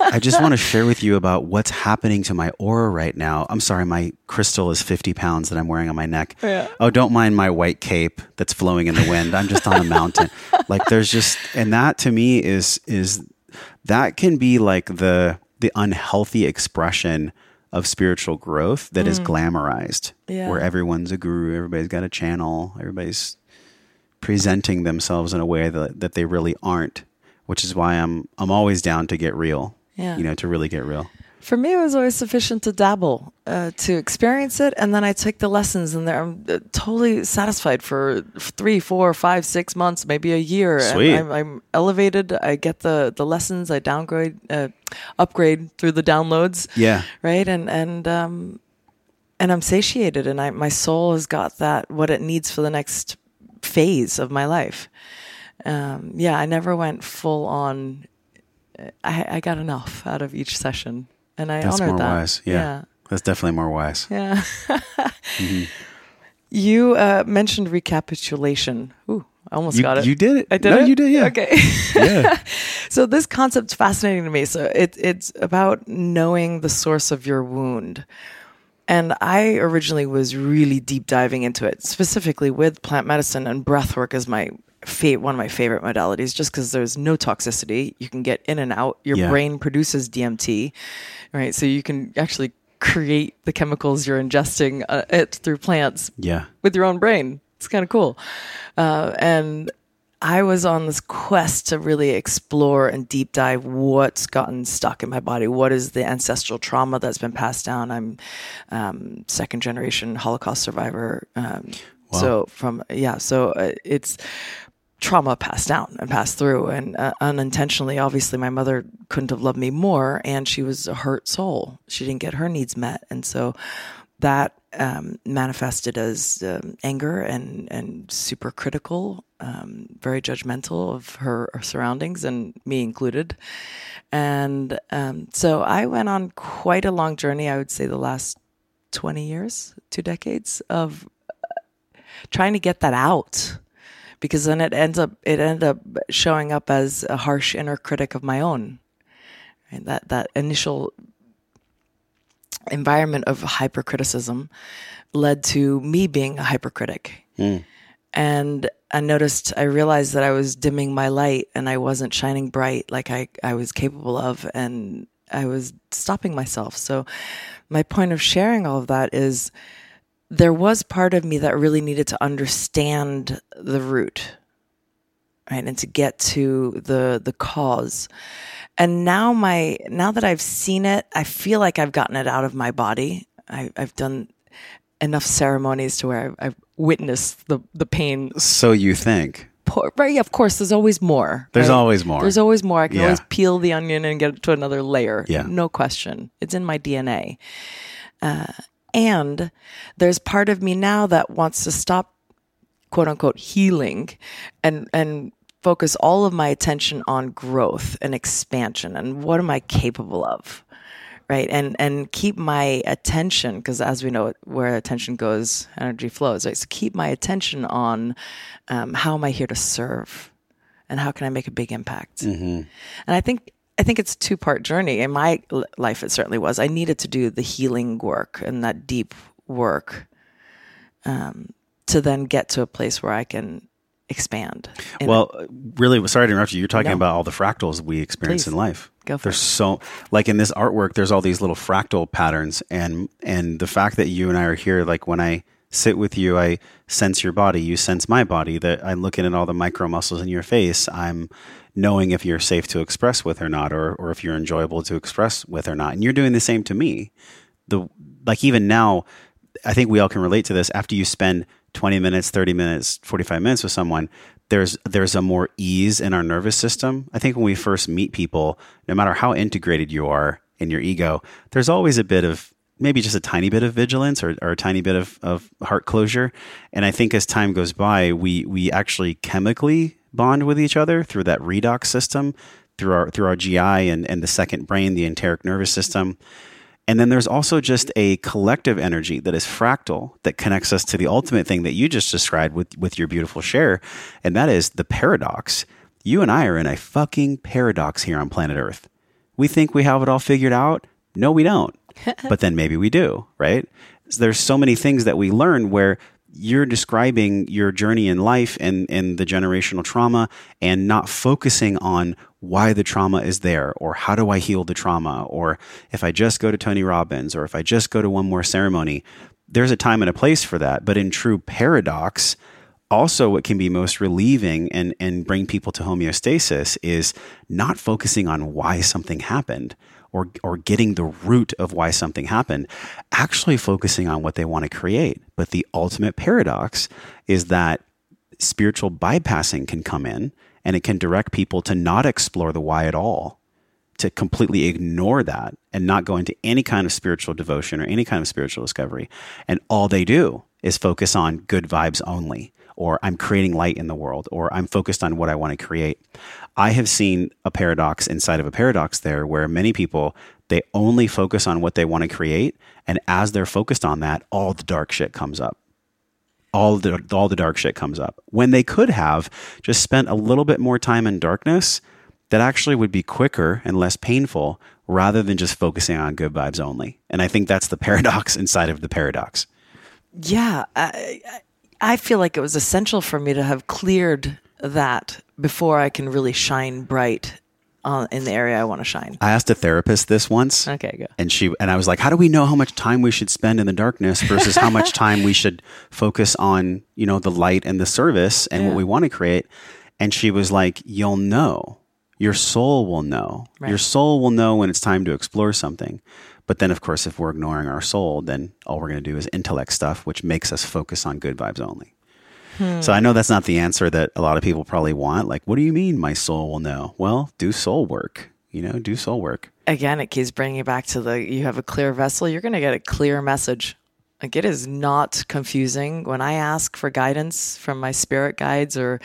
I just want to share with you about what's happening to my aura right now. I'm sorry, my crystal is fifty pounds that I'm wearing on my neck. Yeah. Oh, don't mind my white cape that's flowing in the wind. I'm just on a mountain. Like there's just, and that to me is is. That can be like the the unhealthy expression of spiritual growth that mm. is glamorized, yeah. where everyone's a guru, everybody's got a channel, everybody's presenting themselves in a way that, that they really aren't, which is why I'm I'm always down to get real, yeah. you know, to really get real. For me, it was always sufficient to dabble, uh, to experience it, and then I take the lessons, and I'm totally satisfied for three, four, five, six months, maybe a year. Sweet. And I'm, I'm elevated. I get the, the lessons. I downgrade, uh, upgrade through the downloads. Yeah. Right. And and um, and I'm satiated, and I my soul has got that what it needs for the next phase of my life. Um, yeah, I never went full on. I, I got enough out of each session. And I That's honored more that. Wise. Yeah. yeah. That's definitely more wise. Yeah. mm-hmm. You uh, mentioned recapitulation. Ooh, I almost you, got it. You did it. I did no, it? you did, yeah. Okay. Yeah. So this concept's fascinating to me. So it, it's about knowing the source of your wound. And I originally was really deep diving into it, specifically with plant medicine, and breathwork is my fa- one of my favorite modalities, just because there's no toxicity. You can get in and out. Your yeah. brain produces D M T, right? So you can actually create the chemicals you're ingesting uh, it through plants yeah. with your own brain. It's kind of cool. Uh, and I was on this quest to really explore and deep dive what's gotten stuck in my body. What is the ancestral trauma that's been passed down? I'm um, second generation Holocaust survivor. Um, wow. So from, yeah, so it's trauma passed down and passed through. And uh, unintentionally, obviously, my mother couldn't have loved me more. And she was a hurt soul. She didn't get her needs met. And so that um, manifested as um, anger and, and super critical, um, very judgmental of her, her surroundings and me included. And um, so I went on quite a long journey, I would say the last twenty years, two decades of trying to get that out, because then it ends up, it ended up showing up as a harsh inner critic of my own. And that, that initial environment of hypercriticism led to me being a hypercritic. Mm. And I noticed, I realized that I was dimming my light and I wasn't shining bright like I, I was capable of, and I was stopping myself. So my point of sharing all of that is there was part of me that really needed to understand the root, right? And to get to the, the cause. And now my, now that I've seen it, I feel like I've gotten it out of my body. I, I've done enough ceremonies to where I've, I've witnessed the, the pain. So you think? Poor, right. Of course, there's always more. There's right? always more. There's always more. I can yeah. always peel the onion and get to another layer. Yeah. No question. It's in my D N A. Uh, and there's part of me now that wants to stop, quote unquote, healing and, and, focus all of my attention on growth and expansion and what am I capable of, right? And and keep my attention, because as we know, where attention goes, energy flows, right? So keep my attention on um, how am I here to serve and how can I make a big impact? Mm-hmm. And I think I think it's a two-part journey. In my life, it certainly was. I needed to do the healing work and that deep work um, to then get to a place where I can expand. Well, a, really, sorry to interrupt you. You're talking no. about all the fractals we experience Please. in life. Go for there's it. So, like in this artwork, there's all these little fractal patterns, and and the fact that you and I are here, like when I sit with you, I sense your body, you sense my body, that I'm looking at all the micro muscles in your face. I'm knowing if you're safe to express with or not, or or if you're enjoyable to express with or not. And you're doing the same to me. The like even now, I think we all can relate to this. After you spend twenty minutes, thirty minutes, forty-five minutes with someone, there's there's a more ease in our nervous system. I think when we first meet people, no matter how integrated you are in your ego, there's always a bit of, maybe just a tiny bit of vigilance or, or a tiny bit of, of heart closure. And I think as time goes by, we we actually chemically bond with each other through that redox system, through our through our G I and, and the second brain, the enteric nervous system. And then there's also just a collective energy that is fractal that connects us to the ultimate thing that you just described with, with your beautiful share. And that is the paradox. You and I are in a fucking paradox here on planet Earth. We think we have it all figured out. No, we don't. But then maybe we do, right? There's so many things that we learn where you're describing your journey in life and, and the generational trauma and not focusing on why the trauma is there, or how do I heal the trauma, or if I just go to Tony Robbins, or if I just go to one more ceremony. There's a time and a place for that. But in true paradox, also what can be most relieving and, and bring people to homeostasis is not focusing on why something happened, or or getting the root of why something happened, actually focusing on what they want to create. But the ultimate paradox is that spiritual bypassing can come in, and it can direct people to not explore the why at all, to completely ignore that and not go into any kind of spiritual devotion or any kind of spiritual discovery. And all they do is focus on good vibes only, or I'm creating light in the world, or I'm focused on what I want to create. I have seen a paradox inside of a paradox there, where many people, they only focus on what they want to create. And as they're focused on that, all the dark shit comes up. all the all the dark shit comes up. When they could have just spent a little bit more time in darkness, that actually would be quicker and less painful rather than just focusing on good vibes only. And I think that's the paradox inside of the paradox. Yeah. I, I feel like it was essential for me to have cleared that before I can really shine bright uh, in the area I want to shine. I asked a therapist this once. Okay, go. And she and I was like, how do we know how much time we should spend in the darkness versus how much time we should focus on, you know, the light and the service and yeah. what we want to create? And she was like, you'll know. Your soul will know. Right. Your soul will know when it's time to explore something. But then, of course, if we're ignoring our soul, then all we're going to do is intellect stuff, which makes us focus on good vibes only. Hmm. So I know that's not the answer that a lot of people probably want. Like, what do you mean my soul will know? Well, do soul work. You know, do soul work. Again, it keeps bringing you back to the, you have a clear vessel, you're going to get a clear message. Like, it is not confusing. When I ask for guidance from my spirit guides, or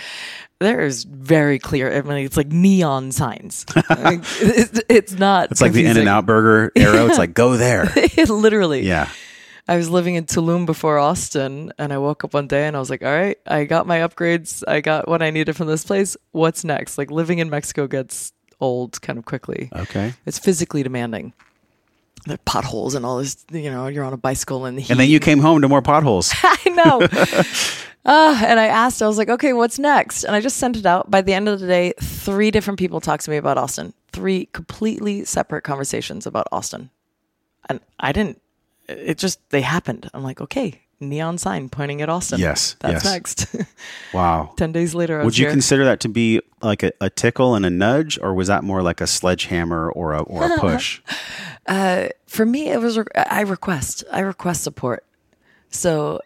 there is very clear, I mean, it's like neon signs. I mean, it's, it's not It's confusing. Like the In-N-Out Burger arrow. It's like, go there. Literally. Yeah. I was living in Tulum before Austin, and I woke up one day and I was like, all right, I got my upgrades. I got what I needed from this place. What's next? Like, living in Mexico gets old kind of quickly. Okay. It's physically demanding. There are potholes and all this, you know, you're on a bicycle in the heat. And then you came home to more potholes. I know. uh, and I asked, I was like, okay, what's next? And I just sent it out. By the end of the day, three different people talked to me about Austin. Three completely separate conversations about Austin. And I didn't, it just, they happened. I'm like, okay, neon sign pointing at Austin. Yes. That's yes. next. Wow. Ten days later, I was Would you here. Consider that to be like a, a tickle and a nudge, or was that more like a sledgehammer or a, or a push? Uh, for me, it was, I request, I request support. So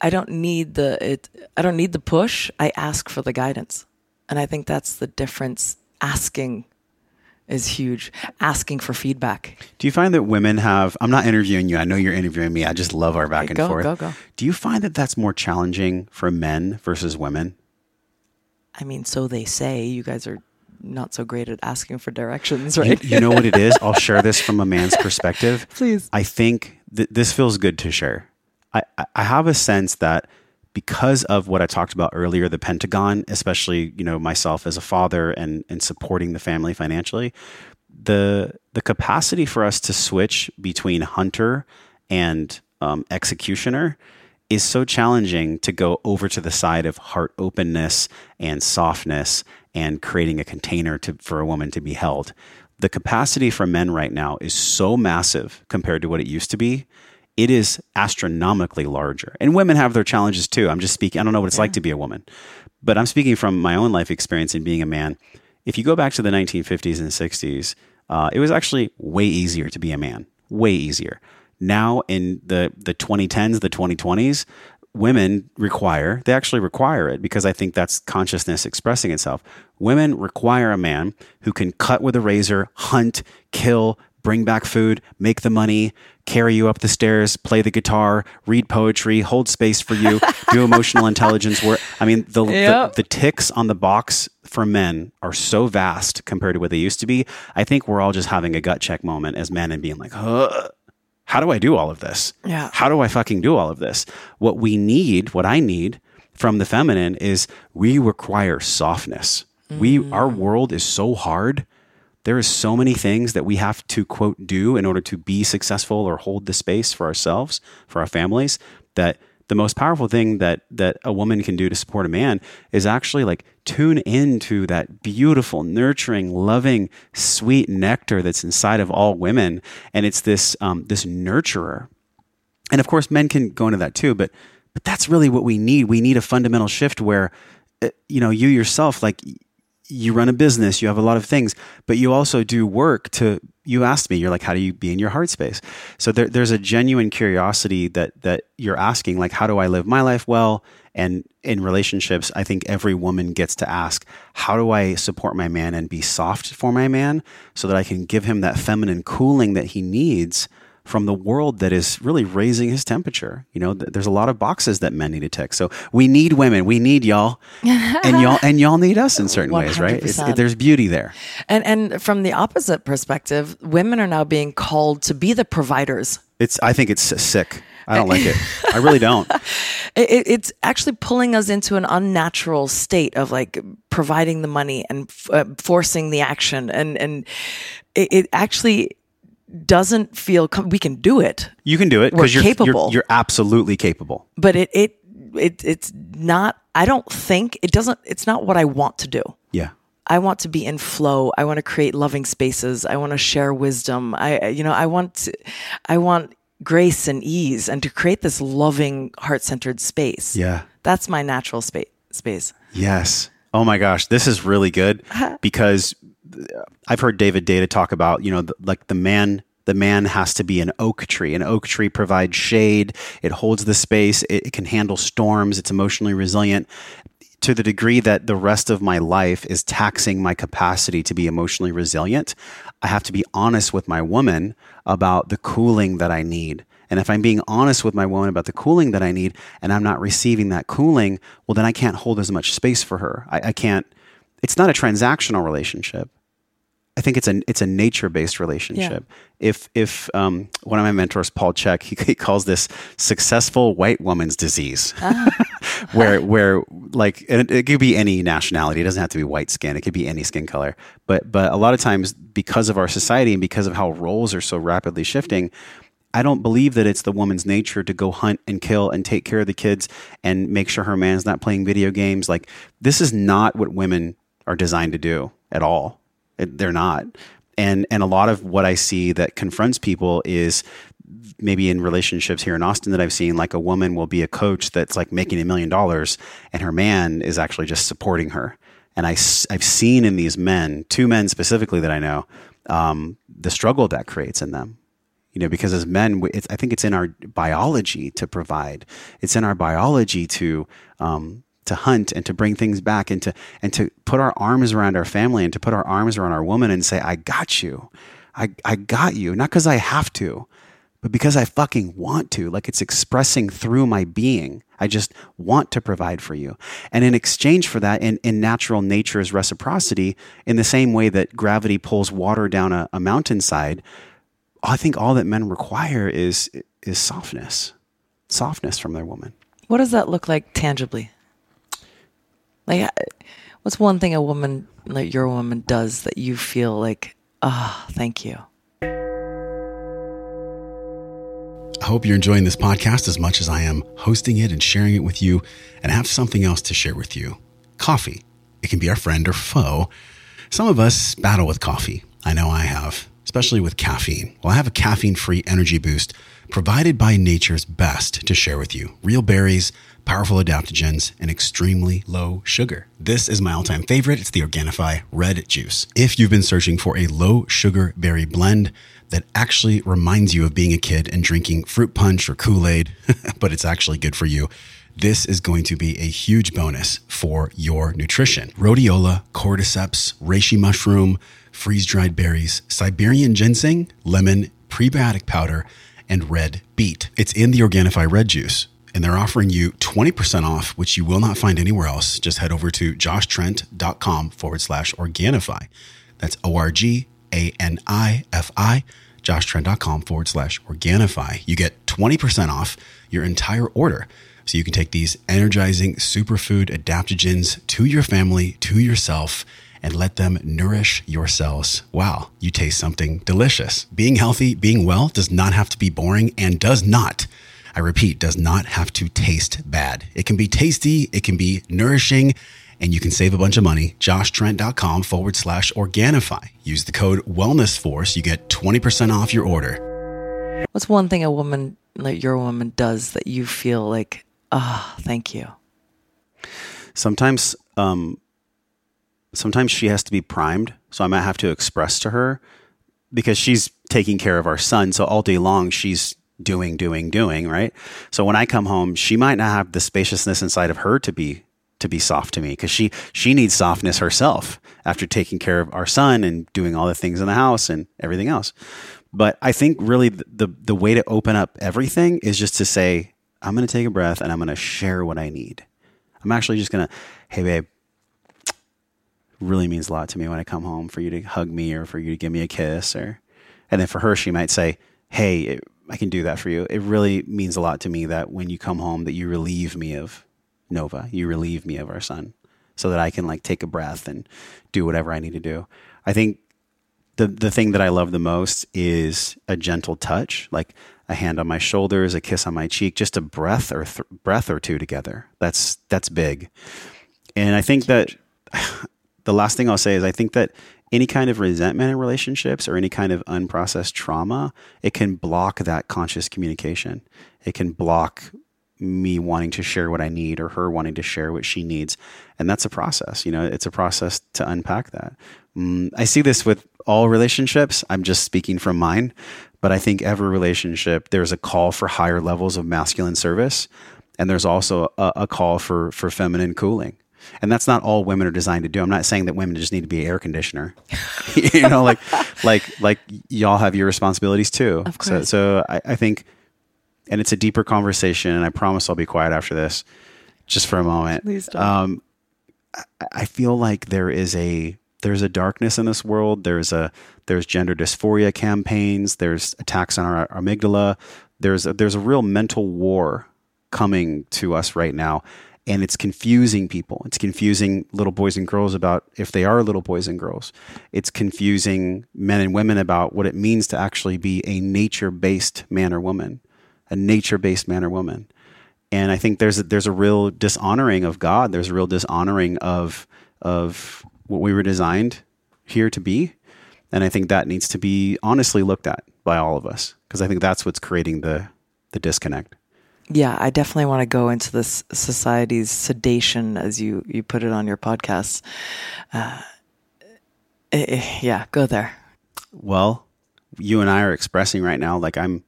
I don't need the, it, I don't need the push. I ask for the guidance. And I think that's the difference. Asking is huge. Asking for feedback. Do you find that women have, I'm not interviewing you. I know you're interviewing me. I just love our back okay, and go, forth. Go, go. Do you find that that's more challenging for men versus women? I mean, so they say. You guys are not so great at asking for directions, right? You, you know what it is? I'll share this from a man's perspective. Please. I think th- this feels good to share. I, I have a sense that because of what I talked about earlier, the Pentagon, especially, you know, myself as a father and, and supporting the family financially, the, the capacity for us to switch between hunter and um, executioner is so challenging to go over to the side of heart openness and softness and creating a container to, for a woman to be held. The capacity for men right now is so massive compared to what it used to be. It is astronomically larger. And women have their challenges too. I'm just speaking, I don't know what it's yeah. like to be a woman, but I'm speaking from my own life experience in being a man. If you go back to the nineteen fifties and sixties, uh, it was actually way easier to be a man, way easier. Now in the, the twenty tens, the twenty twenties, women require, they actually require it because I think that's consciousness expressing itself. Women require a man who can cut with a razor, hunt, kill, bring back food, make the money, carry you up the stairs, play the guitar, read poetry, hold space for you, do emotional intelligence work. I mean, the, yep. the the ticks on the box for men are so vast compared to what they used to be. I think we're all just having a gut check moment as men and being like, huh? How do I do all of this? Yeah. How do I fucking do all of this? What we need, what I need from the feminine is we require softness. Mm. We, our world is so hard. There is so many things that we have to, quote, do in order to be successful or hold the space for ourselves, for our families, that the most powerful thing that that a woman can do to support a man is actually like tune into that beautiful, nurturing, loving, sweet nectar that's inside of all women. And it's this um, this nurturer. And of course, men can go into that too, but but that's really what we need. We need a fundamental shift where, you know, you yourself, like you run a business, you have a lot of things, but you also do work to, you asked me, you're like, how do you be in your heart space? So there, there's a genuine curiosity that that you're asking, like, how do I live my life well? And in relationships, I think every woman gets to ask, how do I support my man and be soft for my man so that I can give him that feminine cooling that he needs from the world that is really raising his temperature? You know, th- there's a lot of boxes that men need to tick. So we need women, we need y'all, and y'all and y'all need us in certain one hundred percent ways, right? It's, it, there's beauty there. And and from the opposite perspective, women are now being called to be the providers. It's I think it's sick. I don't like it. I really don't. It, it's actually pulling us into an unnatural state of like providing the money and uh, forcing the action. And, and it, it actually doesn't feel, com- we can do it. You can do it. We're you're, capable. You're, you're absolutely capable. But it, it, it, it's not, I don't think it doesn't, it's not what I want to do. Yeah. I want to be in flow. I want to create loving spaces. I want to share wisdom. I, you know, I want, to, I want grace and ease, and to create this loving, heart-centered space. Yeah, that's my natural spa- space. Yes. Oh my gosh, this is really good because I've heard David Deida talk about, you know, the, like the man. The man has to be an oak tree. An oak tree provides shade. It holds the space. It, it can handle storms. It's emotionally resilient. To the degree that the rest of my life is taxing my capacity to be emotionally resilient, I have to be honest with my woman about the cooling that I need. And if I'm being honest with my woman about the cooling that I need and I'm not receiving that cooling, well, then I can't hold as much space for her. I, I can't, it's not a transactional relationship. I think it's a, it's a nature-based relationship. Yeah. If, if um, one of my mentors, Paul Chek, he, he calls this successful white woman's disease. Ah. Where, where, like, and it could be any nationality. It doesn't have to be white skin. It could be any skin color. But, but a lot of times, because of our society and because of how roles are so rapidly shifting, I don't believe that it's the woman's nature to go hunt and kill and take care of the kids and make sure her man's not playing video games. Like, this is not what women are designed to do at all. It, they're not. And, and a lot of what I see that confronts people is, maybe in relationships here in Austin that I've seen, like a woman will be a coach that's like making a million dollars and her man is actually just supporting her. And I, I've seen in these men, two men specifically that I know, um, the struggle that creates in them, you know, because as men, it's, I think it's in our biology to provide, it's in our biology to, um, to hunt and to bring things back and to, and to put our arms around our family and to put our arms around our woman and say, I got you. I, I got you. Not because I have to, but because I fucking want to. Like, it's expressing through my being. I just want to provide for you. And in exchange for that, in, in natural nature's reciprocity, in the same way that gravity pulls water down a, a mountainside, I think all that men require is is softness. Softness from their woman. What does that look like tangibly? Like, what's one thing a woman, like your woman, does that you feel like, ah, oh, thank you? I hope you're enjoying this podcast as much as I am hosting it and sharing it with you, and I have something else to share with you. Coffee. It can be our friend or foe. Some of us battle with coffee. I know I have, especially with caffeine. Well, I have a caffeine-free energy boost provided by nature's best to share with you. Real berries, powerful adaptogens, and extremely low sugar. This is my all-time favorite. It's the Organifi Red Juice. If you've been searching for a low-sugar berry blend that actually reminds you of being a kid and drinking fruit punch or Kool-Aid, but it's actually good for you, this is going to be a huge bonus for your nutrition. Rhodiola, cordyceps, reishi mushroom, freeze-dried berries, Siberian ginseng, lemon, prebiotic powder, and red beet. It's in the Organifi Red Juice. And they're offering you twenty percent off, which you will not find anywhere else. Just head over to joshtrent.com forward slash Organifi. That's O R G A N I F I, joshtrent.com forward slash Organifi. You get twenty percent off your entire order. So you can take these energizing superfood adaptogens to your family, to yourself, and let them nourish yourselves. Wow, you taste something delicious. Being healthy, being well does not have to be boring and does not I repeat, does not have to taste bad. It can be tasty, it can be nourishing, and you can save a bunch of money. joshtrent.com forward slash Organifi. Use the code WellnessForce. You get twenty percent off your order. What's one thing a woman, like your woman, does that you feel like, ah, oh, thank you? Sometimes, um, sometimes she has to be primed, so I might have to express to her because she's taking care of our son. So all day long, she's doing, doing, doing, right? So when I come home, she might not have the spaciousness inside of her to be to be soft to me because she she needs softness herself after taking care of our son and doing all the things in the house and everything else. But I think really the the, the way to open up everything is just to say, I'm going to take a breath and I'm going to share what I need. I'm actually just going to, hey, babe, really means a lot to me when I come home for you to hug me or for you to give me a kiss. or, And then for her, she might say, hey, it I can do that for you. It really means a lot to me that when you come home, that you relieve me of Nova, you relieve me of our son, so that I can like take a breath and do whatever I need to do. I think the the thing that I love the most is a gentle touch, like a hand on my shoulders, a kiss on my cheek, just a breath or th- breath or two together. That's that's big. And I think that the last thing I'll say is I think that any kind of resentment in relationships or any kind of unprocessed trauma, it can block that conscious communication. It can block me wanting to share what I need or her wanting to share what she needs. And that's a process, you know, it's a process to unpack that. Mm, I see this with all relationships. I'm just speaking from mine, but I think every relationship, there's a call for higher levels of masculine service. And there's also a, a call for, for feminine cooling. And that's not all women are designed to do. I'm not saying that women just need to be an air conditioner, you know, like, like, like y'all have your responsibilities too. Of course. So, so I, I think, and it's a deeper conversation, and I promise I'll be quiet after this, just for a moment. Please don't. Um, I, I feel like there is a there's a darkness in this world. There's a there's gender dysphoria campaigns. There's attacks on our amygdala. There's a, there's a real mental war coming to us right now, and it's confusing people. It's confusing little boys and girls about if they are little boys and girls. It's confusing men and women about what it means to actually be a nature-based man or woman. a nature-based man or woman. And I think there's a, there's a real dishonoring of God. There's a real dishonoring of of what we were designed here to be. And I think that needs to be honestly looked at by all of us, because I think that's what's creating the the disconnect. Yeah, I definitely want to go into this society's sedation, as you, you put it on your podcast. Uh, yeah, go there. Well, you and I are expressing right now, like I'm,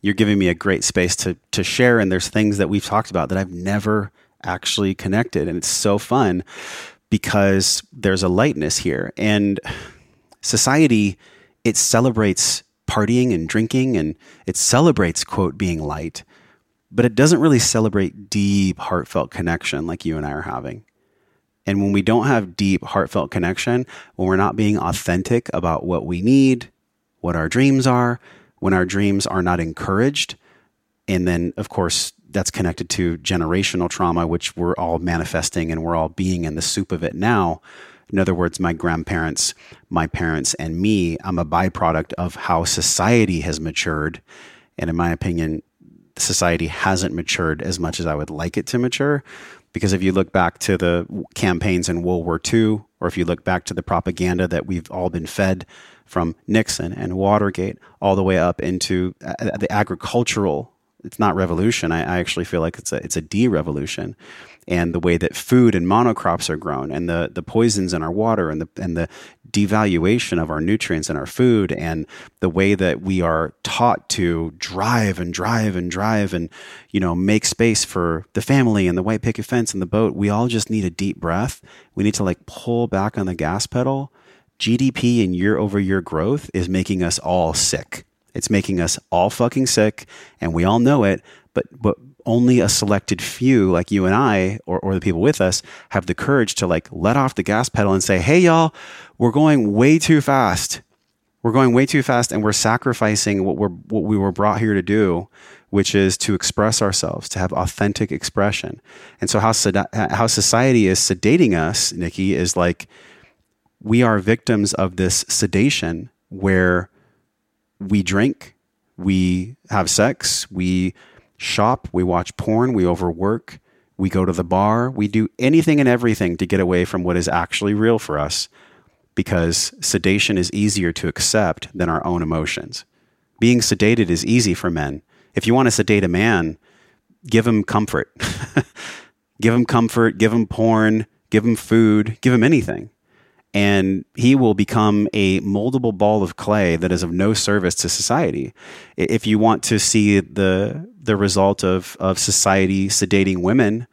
you're giving me a great space to to share. And there's things that we've talked about that I've never actually connected. And it's so fun because there's a lightness here. And society, it celebrates partying and drinking, and it celebrates, quote, being light. But it doesn't really celebrate deep, heartfelt connection like you and I are having. And when we don't have deep, heartfelt connection, when we're not being authentic about what we need, what our dreams are, when our dreams are not encouraged. And then, of course, that's connected to generational trauma, which we're all manifesting and we're all being in the soup of it now. In other words, my grandparents, my parents, and me, I'm a byproduct of how society has matured. And in my opinion, society hasn't matured as much as I would like it to mature. Because if you look back to the campaigns in World War Two, or if you look back to the propaganda that we've all been fed from Nixon and Watergate all the way up into the agricultural, it's not revolution. I, I actually feel like it's a it's a de-revolution. And the way that food and monocrops are grown, and the the poisons in our water, and the and the devaluation of our nutrients in our food, and the way that we are taught to drive and drive and drive and, you know, make space for the family and the white picket fence and the boat. We all just need a deep breath. We need to like pull back on the gas pedal. G D P and year over year growth is making us all sick. It's making us all fucking sick, and we all know it, but but only a selected few like you and I, or, or the people with us, have the courage to like let off the gas pedal and say, hey, y'all, we're going way too fast. We're going way too fast, and we're sacrificing what we're what we were brought here to do, which is to express ourselves, to have authentic expression. And so how, how society is sedating us, Nikki, is like we are victims of this sedation where we drink, we have sex, we shop, we watch porn, we overwork, we go to the bar, we do anything and everything to get away from what is actually real for us, because sedation is easier to accept than our own emotions. Being sedated is easy for men. If you want to sedate a man, give him comfort. Give him comfort, give him porn, give him food, give him anything. And he will become a moldable ball of clay that is of no service to society. If you want to see the the result of, of society sedating women,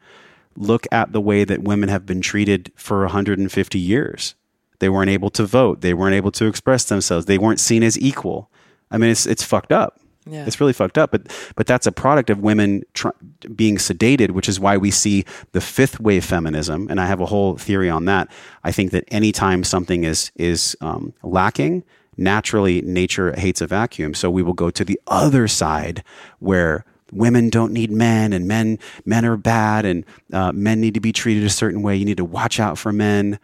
look at the way that women have been treated for one hundred fifty years. They weren't able to vote. They weren't able to express themselves. They weren't seen as equal. I mean, it's it's fucked up. Yeah. It's really fucked up, but but that's a product of women tr- being sedated, which is why we see the fifth wave feminism. And I have a whole theory on that. I think that anytime something is is um, lacking, naturally nature hates a vacuum. So we will go to the other side where women don't need men, and men men are bad, and uh, men need to be treated a certain way. You need to watch out for men.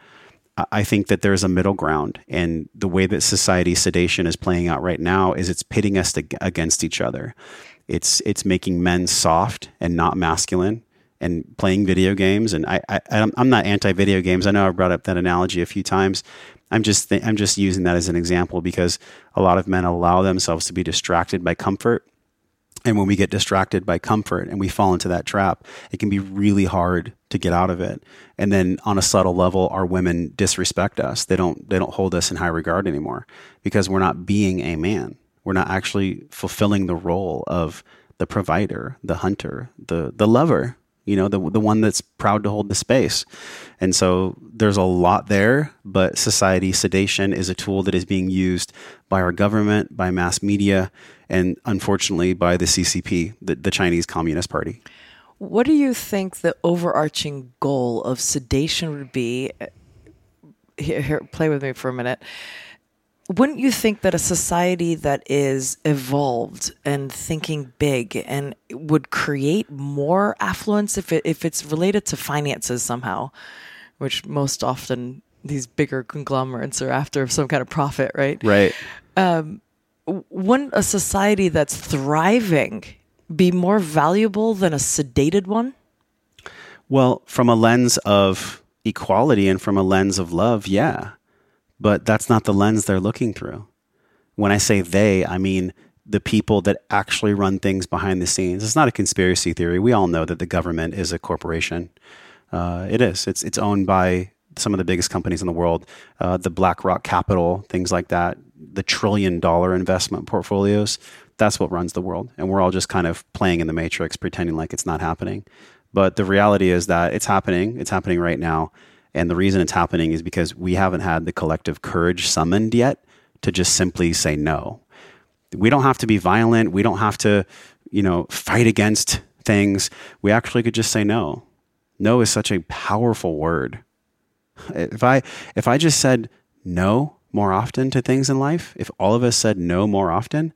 I think that there's a middle ground, and the way that society's sedation is playing out right now is it's pitting us to, against each other. It's it's making men soft and not masculine, and playing video games. And I, I I'm not anti-video games. I know I brought up that analogy a few times. I'm just th- I'm just using that as an example because a lot of men allow themselves to be distracted by comfort. And when we get distracted by comfort and we fall into that trap, it can be really hard to get out of it. And then on a subtle level, our women disrespect us. They don't, they don't hold us in high regard anymore because we're not being a man. We're not actually fulfilling the role of the provider, the hunter, the, the lover, you know, the, the one that's proud to hold the space. And so there's a lot there, but society sedation is a tool that is being used by our government, by mass media, and unfortunately by the C C P, the, the Chinese Communist Party. What do you think the overarching goal of sedation would be? Here, here, play with me for a minute. Wouldn't you think that a society that is evolved and thinking big and would create more affluence if it, if it's related to finances somehow, which most often these bigger conglomerates are after some kind of profit, right? Right. Um, wouldn't a society that's thriving be more valuable than a sedated one? Well, from a lens of equality and from a lens of love, yeah. But that's not the lens they're looking through. When I say they, I mean the people that actually run things behind the scenes. It's not a conspiracy theory. We all know that the government is a corporation. Uh, it is. It's it's owned by some of the biggest companies in the world, uh, the BlackRock Capital, things like that, the trillion dollar investment portfolios. That's what runs the world. And we're all just kind of playing in the matrix, pretending like it's not happening. But the reality is that it's happening. It's happening right now. And the reason it's happening is because we haven't had the collective courage summoned yet to just simply say no. We don't have to be violent. We don't have to, you know, fight against things. We actually could just say no. No is such a powerful word. If I if I just said no more often to things in life, if all of us said no more often,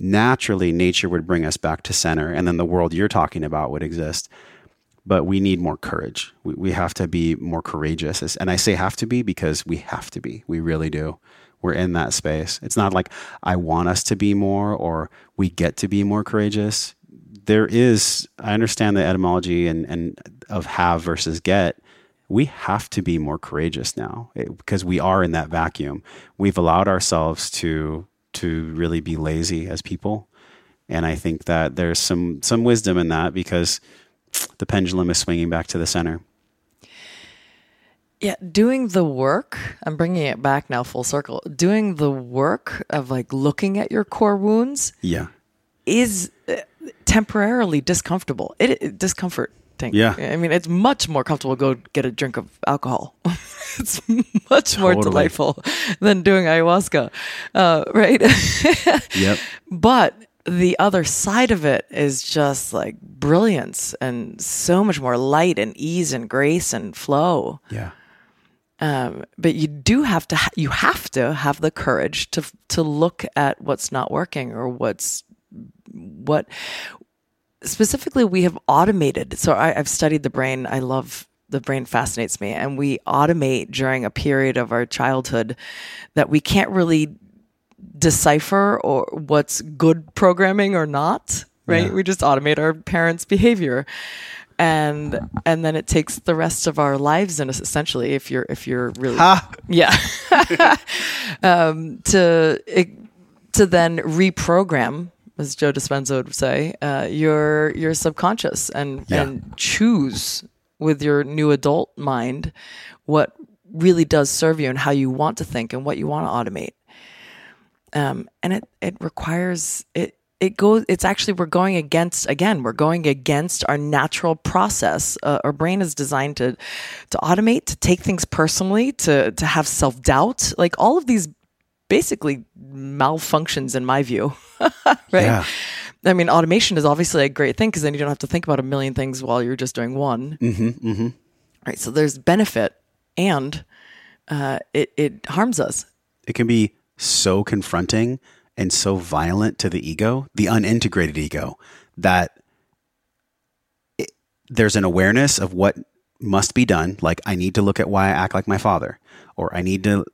naturally nature would bring us back to center, and then the world you're talking about would exist. But we need more courage. We, we have to be more courageous. And I say have to be because we have to be. We really do. We're in that space. It's not like I want us to be more or we get to be more courageous. There is, I understand the etymology and, and of have versus get. We have to be more courageous now it, because we are in that vacuum. We've allowed ourselves to to really be lazy as people. And I think that there's some some wisdom in that because the pendulum is swinging back to the center. Yeah, doing the work, I'm bringing it back now full circle, doing the work of like looking at your core wounds yeah. is temporarily discomfortable. It, it discomforting. Yeah. I mean, it's much more comfortable to go get a drink of alcohol. It's much totally. More delightful than doing ayahuasca, uh, right? Yep. But the other side of it is just like brilliance and so much more light and ease and grace and flow. Yeah. Um, but you do have to, ha- you have to have the courage to, to look at what's not working or what's, what specifically we have automated. So I, I've studied the brain. I love the brain fascinates me. And we automate during a period of our childhood that we can't really decipher or what's good programming or not, right? Yeah. We just automate our parents' behavior, and and then it takes the rest of our lives, and essentially, if you're if you're really ha. yeah, um, to it, to then reprogram, as Joe Dispenza would say, uh, your your subconscious and yeah. and choose with your new adult mind what really does serve you and how you want to think and what you want to automate. Um, and it, it requires, it, it goes, it's actually, we're going against, again, we're going against our natural process. Uh, our brain is designed to, to automate, to take things personally, to, to have self-doubt, like all of these basically malfunctions in my view, right? Yeah. I mean, automation is obviously a great thing because then you don't have to think about a million things while you're just doing one. Mm-hmm, mm-hmm. Right. So there's benefit and, uh, it, it harms us. It can be so confronting and so violent to the ego, the unintegrated ego, that it, there's an awareness of what must be done. Like, I need to look at why I act like my father, or I need to,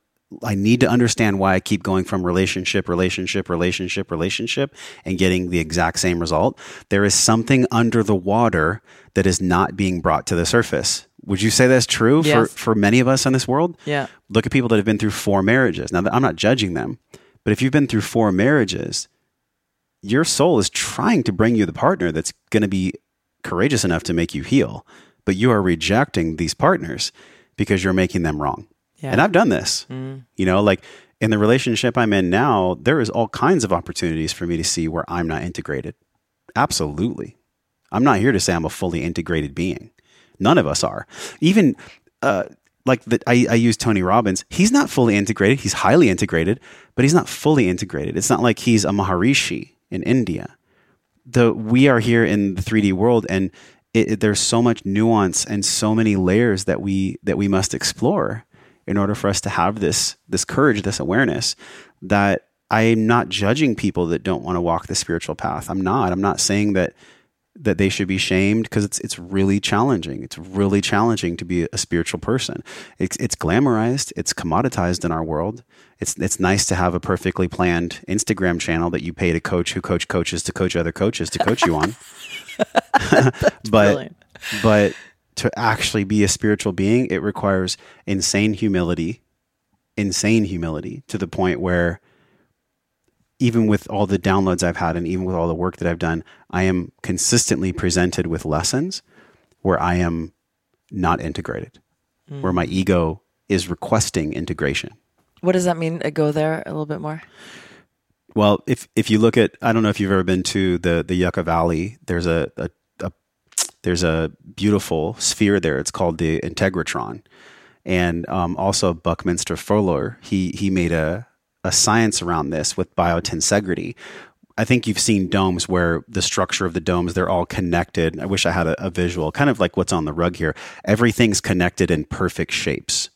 I need to understand why I keep going from relationship, relationship, relationship, relationship, and getting the exact same result. There is something under the water that is not being brought to the surface. Would you say that's true yes. for, for many of us in this world? Yeah. Look at people that have been through four marriages. Now, I'm not judging them, but if you've been through four marriages, your soul is trying to bring you the partner that's going to be courageous enough to make you heal, but you are rejecting these partners because you're making them wrong. Yeah. And I've done this, mm. you know, like in the relationship I'm in now, there is all kinds of opportunities for me to see where I'm not integrated. Absolutely. I'm not here to say I'm a fully integrated being. None of us are. Even uh, like the, I, I use Tony Robbins. He's not fully integrated. He's highly integrated, but he's not fully integrated. It's not like he's a Maharishi in India. The, we are here in the three D world, and it, it, there's so much nuance and so many layers that we that we must explore in order for us to have this this courage, this awareness, that I'm not judging people that don't want to walk the spiritual path. I'm not. I'm not saying that that they should be shamed, because it's it's really challenging. It's really challenging to be a spiritual person. It's it's glamorized. It's commoditized in our world. It's it's nice to have a perfectly planned Instagram channel that you pay to coach who coach coaches to coach other coaches to coach you on. but brilliant. but to actually be a spiritual being, it requires insane humility, insane humility to the point where even with all the downloads I've had and even with all the work that I've done, I am consistently presented with lessons where I am not integrated, mm. where my ego is requesting integration. What does that mean? Go there a little bit more. Well, if if you look at, I don't know if you've ever been to the the Yucca Valley, there's a, a, a there's a beautiful sphere there. It's called the Integratron. And um, also Buckminster Fuller, he he made a a science around this with biotensegrity. I think you've seen domes where the structure of the domes, they're all connected. I wish I had a, a visual, kind of like what's on the rug here. Everything's connected in perfect shapes.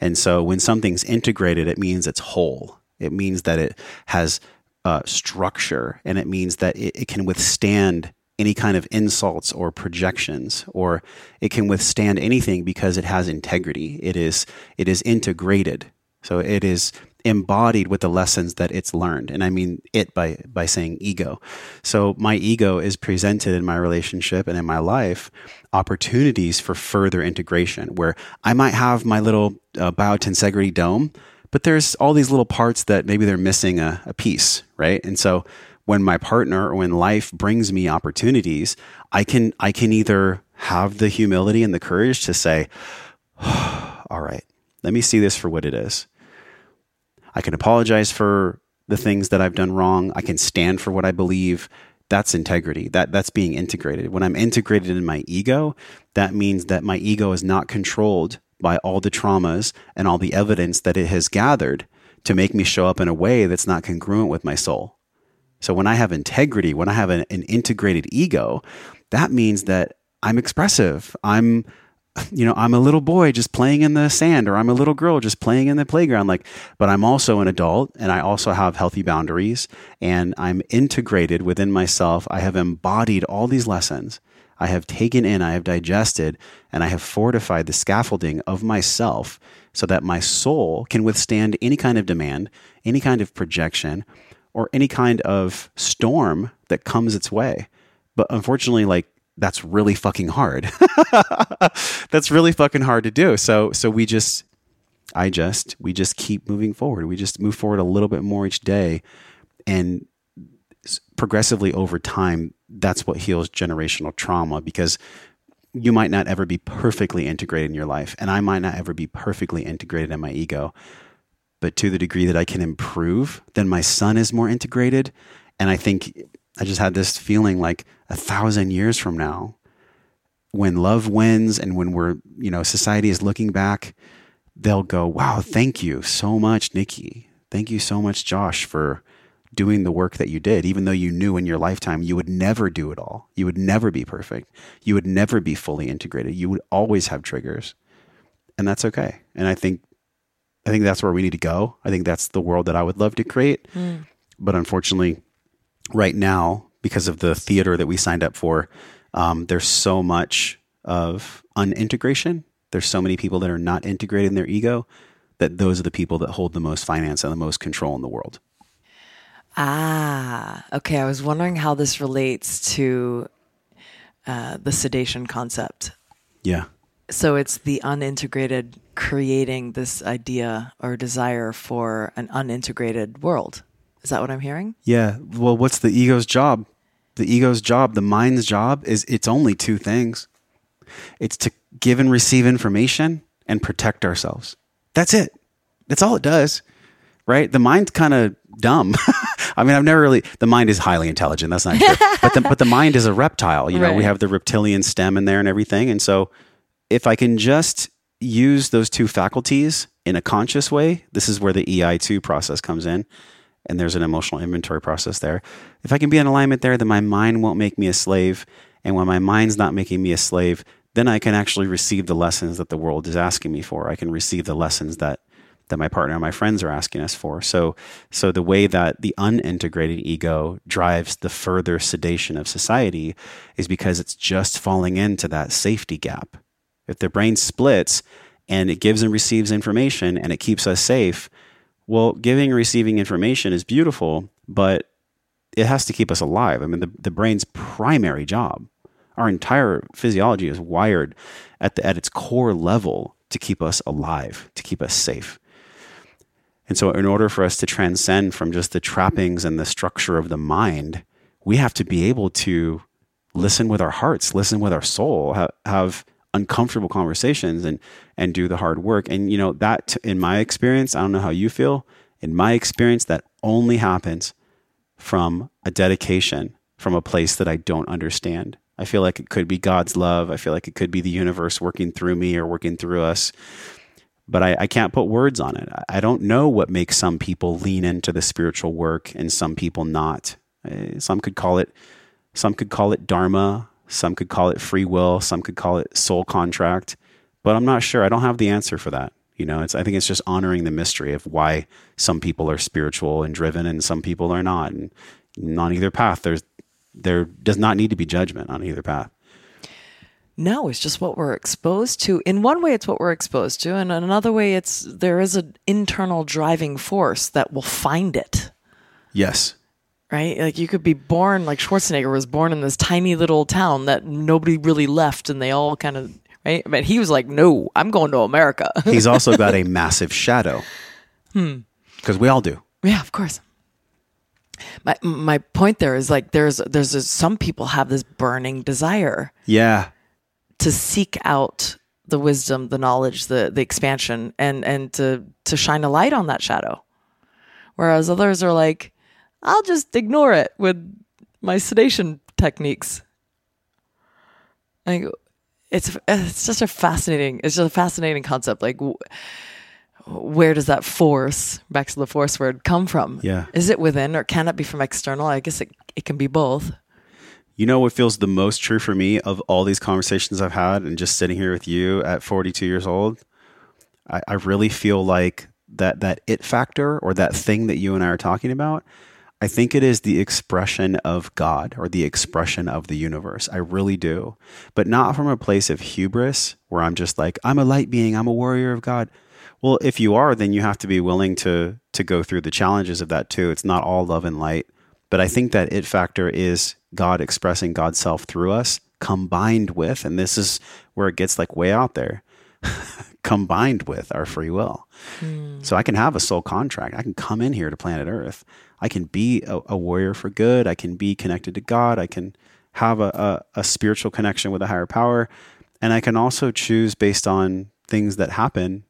And so when something's integrated, it means it's whole. It means that it has uh, structure, and it means that it, it can withstand any kind of insults or projections, or it can withstand anything because it has integrity. It is, it is integrated. So it is embodied with the lessons that it's learned. And I mean it by, by saying ego. So my ego is presented in my relationship and in my life opportunities for further integration, where I might have my little uh, biotensegrity dome, but there's all these little parts that maybe they're missing a, a piece, right? And so when my partner or when life brings me opportunities, I can, I can either have the humility and the courage to say, oh, all right, let me see this for what it is. I can apologize for the things that I've done wrong. I can stand for what I believe. That's integrity. That that's being integrated. When I'm integrated in my ego, that means that my ego is not controlled by all the traumas and all the evidence that it has gathered to make me show up in a way that's not congruent with my soul. So when I have integrity, when I have an, an integrated ego, that means that I'm expressive. I'm You know, I'm a little boy just playing in the sand, or I'm a little girl just playing in the playground. Like, but I'm also an adult, and I also have healthy boundaries, and I'm integrated within myself. I have embodied all these lessons. I have taken in, I have digested, and I have fortified the scaffolding of myself so that my soul can withstand any kind of demand, any kind of projection, or any kind of storm that comes its way. But unfortunately, like, that's really fucking hard. That's really fucking hard to do. So, so we just, I just, we just keep moving forward. We just move forward a little bit more each day, and progressively over time, that's what heals generational trauma, because you might not ever be perfectly integrated in your life. And I might not ever be perfectly integrated in my ego, but to the degree that I can improve, then my son is more integrated. And I think I just had this feeling like a thousand years from now, when love wins and when we're, you know, society is looking back, they'll go, wow, thank you so much, Nikki. Thank you so much, Josh, for doing the work that you did, even though you knew in your lifetime you would never do it all. You would never be perfect. You would never be fully integrated. You would always have triggers, and that's okay. And I think I think that's where we need to go. I think that's the world that I would love to create. Mm. But unfortunately, right now, because of the theater that we signed up for, um, there's so much of unintegration. There's so many people that are not integrating their ego that those are the people that hold the most finance and the most control in the world. Ah, okay. I was wondering how this relates to uh, the sedation concept. Yeah. So it's the unintegrated creating this idea or desire for an unintegrated world. Is that what I'm hearing? Yeah. Well, what's the ego's job? The ego's job, the mind's job is it's only two things. It's to give and receive information and protect ourselves. That's it. That's all it does, right? The mind's kind of dumb. I mean, I've never really, the mind is highly intelligent. That's not true. but, the, but the mind is a reptile. You know, right. We have the reptilian stem in there and everything. And so if I can just use those two faculties in a conscious way, this is where the E I two process comes in. And there's an emotional inventory process there. If I can be in alignment there, then my mind won't make me a slave. And when my mind's not making me a slave, then I can actually receive the lessons that the world is asking me for. I can receive the lessons that that my partner and my friends are asking us for. So, so the way that the unintegrated ego drives the further sedation of society is because it's just falling into that safety gap. If the brain splits and it gives and receives information and it keeps us safe, well, giving and receiving information is beautiful, but it has to keep us alive. I mean, the, the brain's primary job, our entire physiology is wired at the, at its core level to keep us alive, to keep us safe. And so in order for us to transcend from just the trappings and the structure of the mind, we have to be able to listen with our hearts, listen with our soul, ha- have uncomfortable conversations and and do the hard work. And, you know, that in my experience, I don't know how you feel, in my experience, that only happens from a dedication, from a place that I don't understand. I feel like it could be God's love. I feel like it could be the universe working through me or working through us. But I, I can't put words on it. I don't know what makes some people lean into the spiritual work and some people not. Some could call it, some could call it dharma. Some could call it free will. Some could call it soul contract. But I'm not sure. I don't have the answer for that. You know, it's. I think it's just honoring the mystery of why some people are spiritual and driven and some people are not. And on either path, there's there does not need to be judgment on either path. No, it's just what we're exposed to. In one way, it's what we're exposed to. And in another way, it's there is an internal driving force that will find it. Yes. Right? Like you could be born, like Schwarzenegger was born in this tiny little town that nobody really left and they all kind of, right? But he was like, no, I'm going to America. He's also got a massive shadow. Hmm. Because we all do. Yeah, of course. My my point there is like there's there's this, some people have this burning desire. Yeah. To seek out the wisdom, the knowledge, the the expansion, and and to to shine a light on that shadow. Whereas others are like, I'll just ignore it with my sedation techniques. Like it's it's just a fascinating it's just a fascinating concept. Like where does that force, back to the force word, come from? Yeah. Is it within or can it be from external? I guess it it can be both. You know what feels the most true for me of all these conversations I've had and just sitting here with you at forty-two years old? I, I really feel like that that it factor or that thing that you and I are talking about, I think it is the expression of God or the expression of the universe. I really do. But not from a place of hubris where I'm just like, I'm a light being, I'm a warrior of God. Well, if you are, then you have to be willing to to go through the challenges of that too. It's not all love and light. But I think that it factor is God expressing God's self through us, combined with, and this is where it gets like way out there, combined with our free will. Mm. So I can have a soul contract. I can come in here to planet Earth. I can be a, a warrior for good. I can be connected to God. I can have a, a, a spiritual connection with a higher power. And I can also choose based on things that happen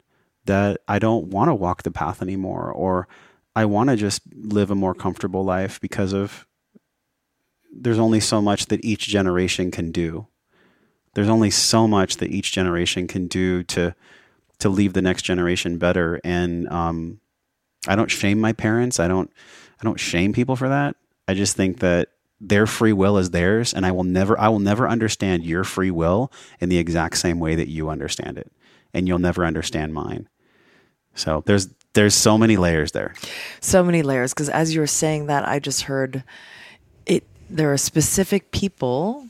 that I don't want to walk the path anymore, or I want to just live a more comfortable life because of there's only so much that each generation can do. There's only so much that each generation can do to to leave the next generation better. And um, I don't shame my parents. I don't I don't shame people for that. I just think that their free will is theirs, and I will never I will never understand your free will in the exact same way that you understand it, and you'll never understand mine. So there's there's so many layers there. So many layers, because as you were saying that, I just heard it. There are specific people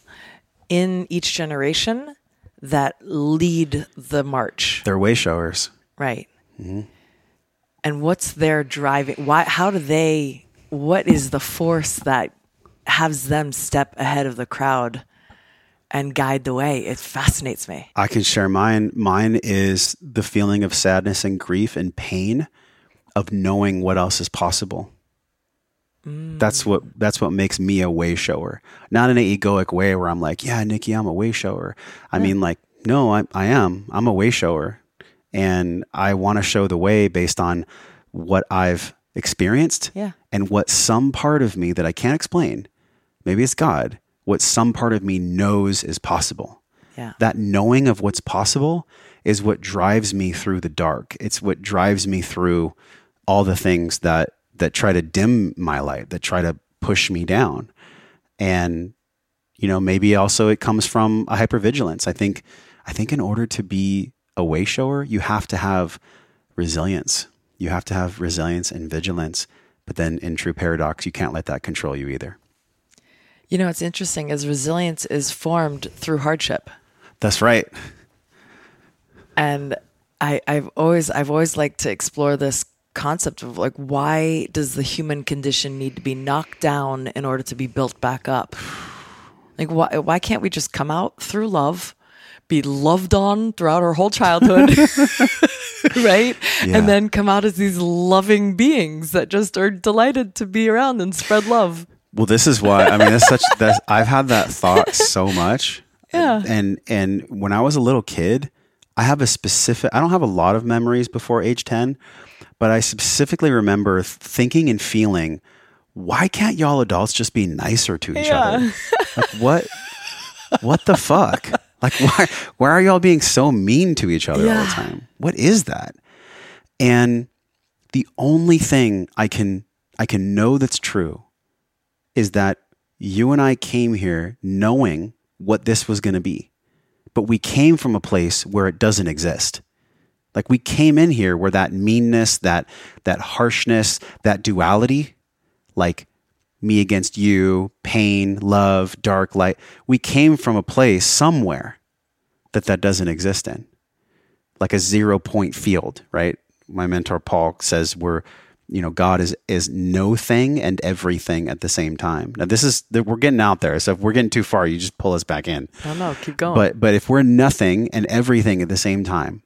in each generation that lead the march. They're way showers, right? Mm-hmm. And what's their driving? Why? How do they? What is the force that has them step ahead of the crowd and guide the way? It fascinates me. I can share mine. Mine is the feeling of sadness and grief and pain of knowing what else is possible. Mm. That's what that's what makes me a way shower. Not in an egoic way where I'm like, yeah, Nikki, I'm a way shower. I yeah. mean, like, no, I, I am. I'm a way shower. And I want to show the way based on what I've experienced yeah. and what some part of me that I can't explain, maybe it's God, what some part of me knows is possible. Yeah. That knowing of what's possible is what drives me through the dark. It's what drives me through all the things that that try to dim my light, that try to push me down. And, you know, maybe also it comes from a hypervigilance. I think, I think in order to be a way shower, you have to have resilience. You have to have resilience and vigilance, but then in true paradox, you can't let that control you either. You know, it's interesting as resilience is formed through hardship. That's right. And I, I've always, I've always liked to explore this concept of like, why does the human condition need to be knocked down in order to be built back up? Like, why, why can't we just come out through love, be loved on throughout our whole childhood, right? Yeah. And then come out as these loving beings that just are delighted to be around and spread love. Well, this is why, I mean, that's such, that's, I've had that thought so much. Yeah. And, and when I was a little kid, I have a specific, I don't have a lot of memories before age ten, but I specifically remember thinking and feeling, why can't y'all adults just be nicer to each yeah. other? Like, what, what the fuck? Like, why, why are y'all being so mean to each other yeah. all the time? What is that? And the only thing I can, I can know that's true is that you and I came here knowing what this was going to be, but we came from a place where it doesn't exist. Like, we came in here where that meanness, that, that harshness, that duality, like me against you, pain, love, dark, light. We came from a place somewhere that that doesn't exist in, like a zero point field, right? My mentor, Paul, says we're, you know, God is, is no thing and everything at the same time. Now this is, we're getting out there. So if we're getting too far, you just pull us back in. No, no, keep going. But, but if we're nothing and everything at the same time,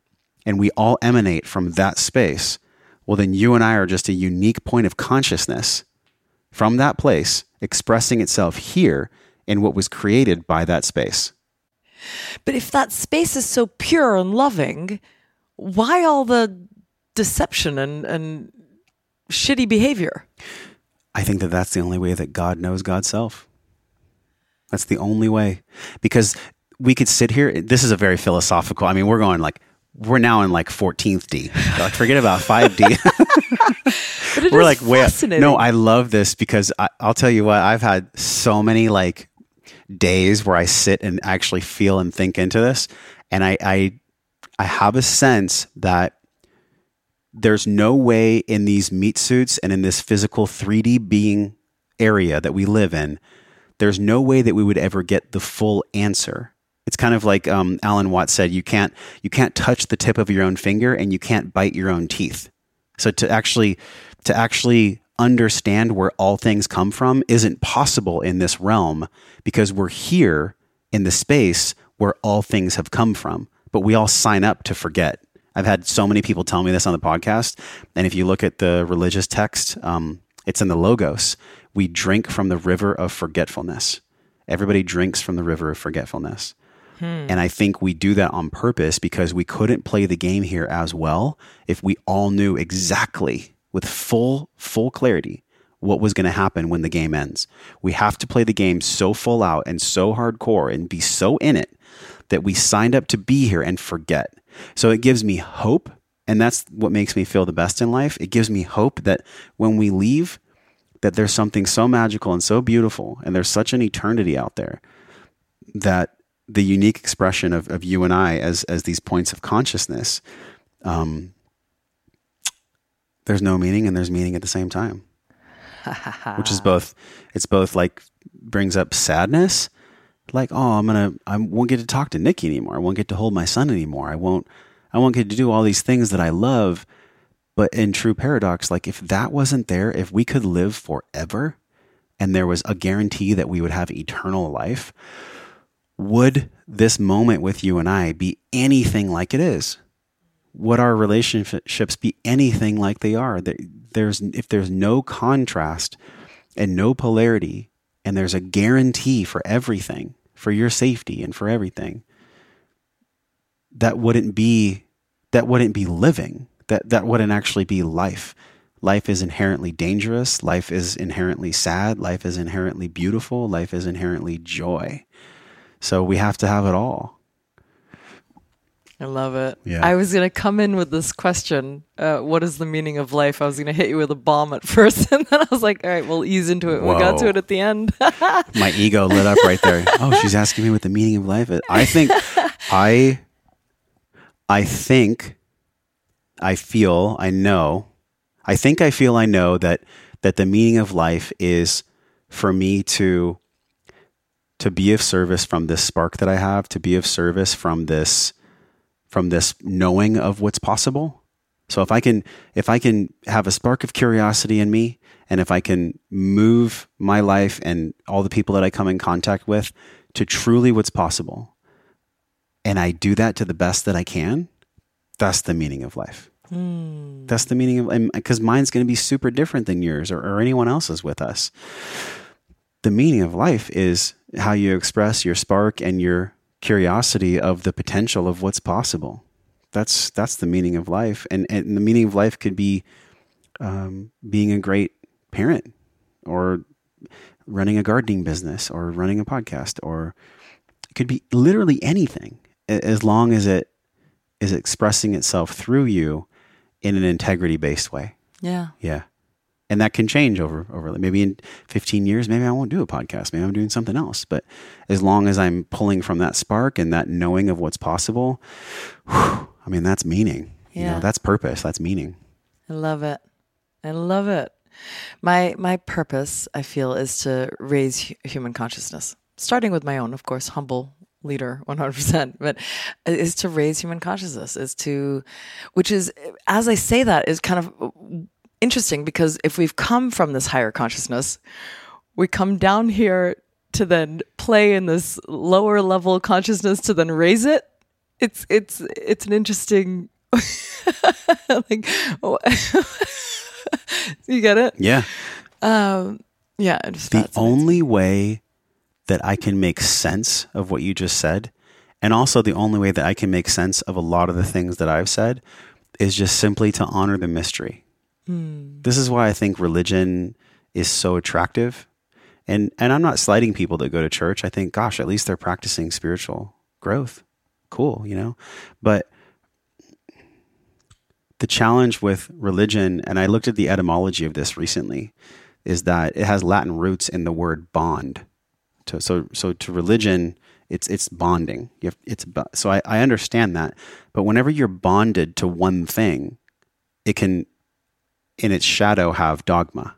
and we all emanate from that space, well, then you and I are just a unique point of consciousness from that place expressing itself here in what was created by that space. But if that space is so pure and loving, why all the deception and, and shitty behavior? I think that that's the only way that God knows God's self. That's the only way. Because we could sit here, this is a very philosophical, I mean, we're going like, we're now in like fourteenth D. Like, forget about five D. But it we're is like, fascinating. No, I love this because I, I'll tell you what, I've had so many like days where I sit and actually feel and think into this. And I, I, I have a sense that there's no way in these meat suits and in this physical three D being area that we live in, there's no way that we would ever get the full answer. It's kind of like um, Alan Watts said, you can't you can't touch the tip of your own finger and you can't bite your own teeth. So to actually to actually understand where all things come from isn't possible in this realm because we're here in the space where all things have come from, but we all sign up to forget. I've had so many people tell me this on the podcast, and if you look at the religious text, um, it's in the Logos. We drink from the river of forgetfulness. Everybody drinks from the river of forgetfulness. Hmm. And I think we do that on purpose because we couldn't play the game here as well if we all knew exactly with full, full clarity what was going to happen when the game ends. We have to play the game so full out and so hardcore and be so in it that we signed up to be here and forget. So it gives me hope. And that's what makes me feel the best in life. It gives me hope that when we leave, that there's something so magical and so beautiful and there's such an eternity out there that the unique expression of, of you and I as as these points of consciousness, um, there's no meaning and there's meaning at the same time, which is both, it's both like brings up sadness, like, oh, I'm going to, I won't get to talk to Nikki anymore. I won't get to hold my son anymore. I won't, I won't get to do all these things that I love. But in true paradox, like if that wasn't there, if we could live forever and there was a guarantee that we would have eternal life, would this moment with you and I be anything like it is? Would our relationships be anything like they are? There's, if there's no contrast and no polarity, and there's a guarantee for everything, for your safety and for everything, that wouldn't be, that wouldn't be living. That, that wouldn't actually be life. Life is inherently dangerous. Life is inherently sad. Life is inherently beautiful. Life is inherently joy. So we have to have it all. I love it. Yeah. I was going to come in with this question. Uh, what is the meaning of life? I was going to hit you with a bomb at first. And then I was like, all right, we'll ease into it. Whoa. We got to it at the end. My ego lit up right there. Oh, she's asking me what the meaning of life is. I think, I, I think, I feel, I know, I think I feel, I know that, that the meaning of life is for me to, to be of service from this spark that I have, to be of service from this, from this knowing of what's possible. So if I can, if I can have a spark of curiosity in me, and if I can move my life and all the people that I come in contact with to truly what's possible, and I do that to the best that I can, that's the meaning of life. Mm. That's the meaning of, because mine's going to be super different than yours or, or anyone else's with us. The meaning of life is how you express your spark and your curiosity of the potential of what's possible. That's, that's the meaning of life. And, and the meaning of life could be um, being a great parent, or running a gardening business, or running a podcast, or it could be literally anything, as long as it is expressing itself through you in an integrity-based way. Yeah. Yeah. And that can change over, over maybe in fifteen years, maybe I won't do a podcast. Maybe I'm doing something else. But as long as I'm pulling from that spark and that knowing of what's possible, whew, I mean, that's meaning, yeah. You know, that's purpose. That's meaning. I love it. I love it. My, my purpose, I feel, is to raise hu- human consciousness, starting with my own, of course, humble leader, one hundred percent, but is to raise human consciousness, is to, which is, as I say that, is kind of interesting, because if we've come from this higher consciousness, we come down here to then play in this lower level consciousness to then raise it. It's it's it's an interesting like oh, you get it? Yeah. Um, yeah. It just the only way that I can make sense of what you just said, and also the only way that I can make sense of a lot of the things that I've said, is just simply to honor the mystery. Hmm. This is why I think religion is so attractive. And and I'm not slighting people that go to church. I think, gosh, at least they're practicing spiritual growth. Cool, you know? But the challenge with religion, and I looked at the etymology of this recently, is that it has Latin roots in the word bond. To, so so to religion, it's it's bonding. You have, it's So I, I understand that. But whenever you're bonded to one thing, it can, in its shadow, have dogma.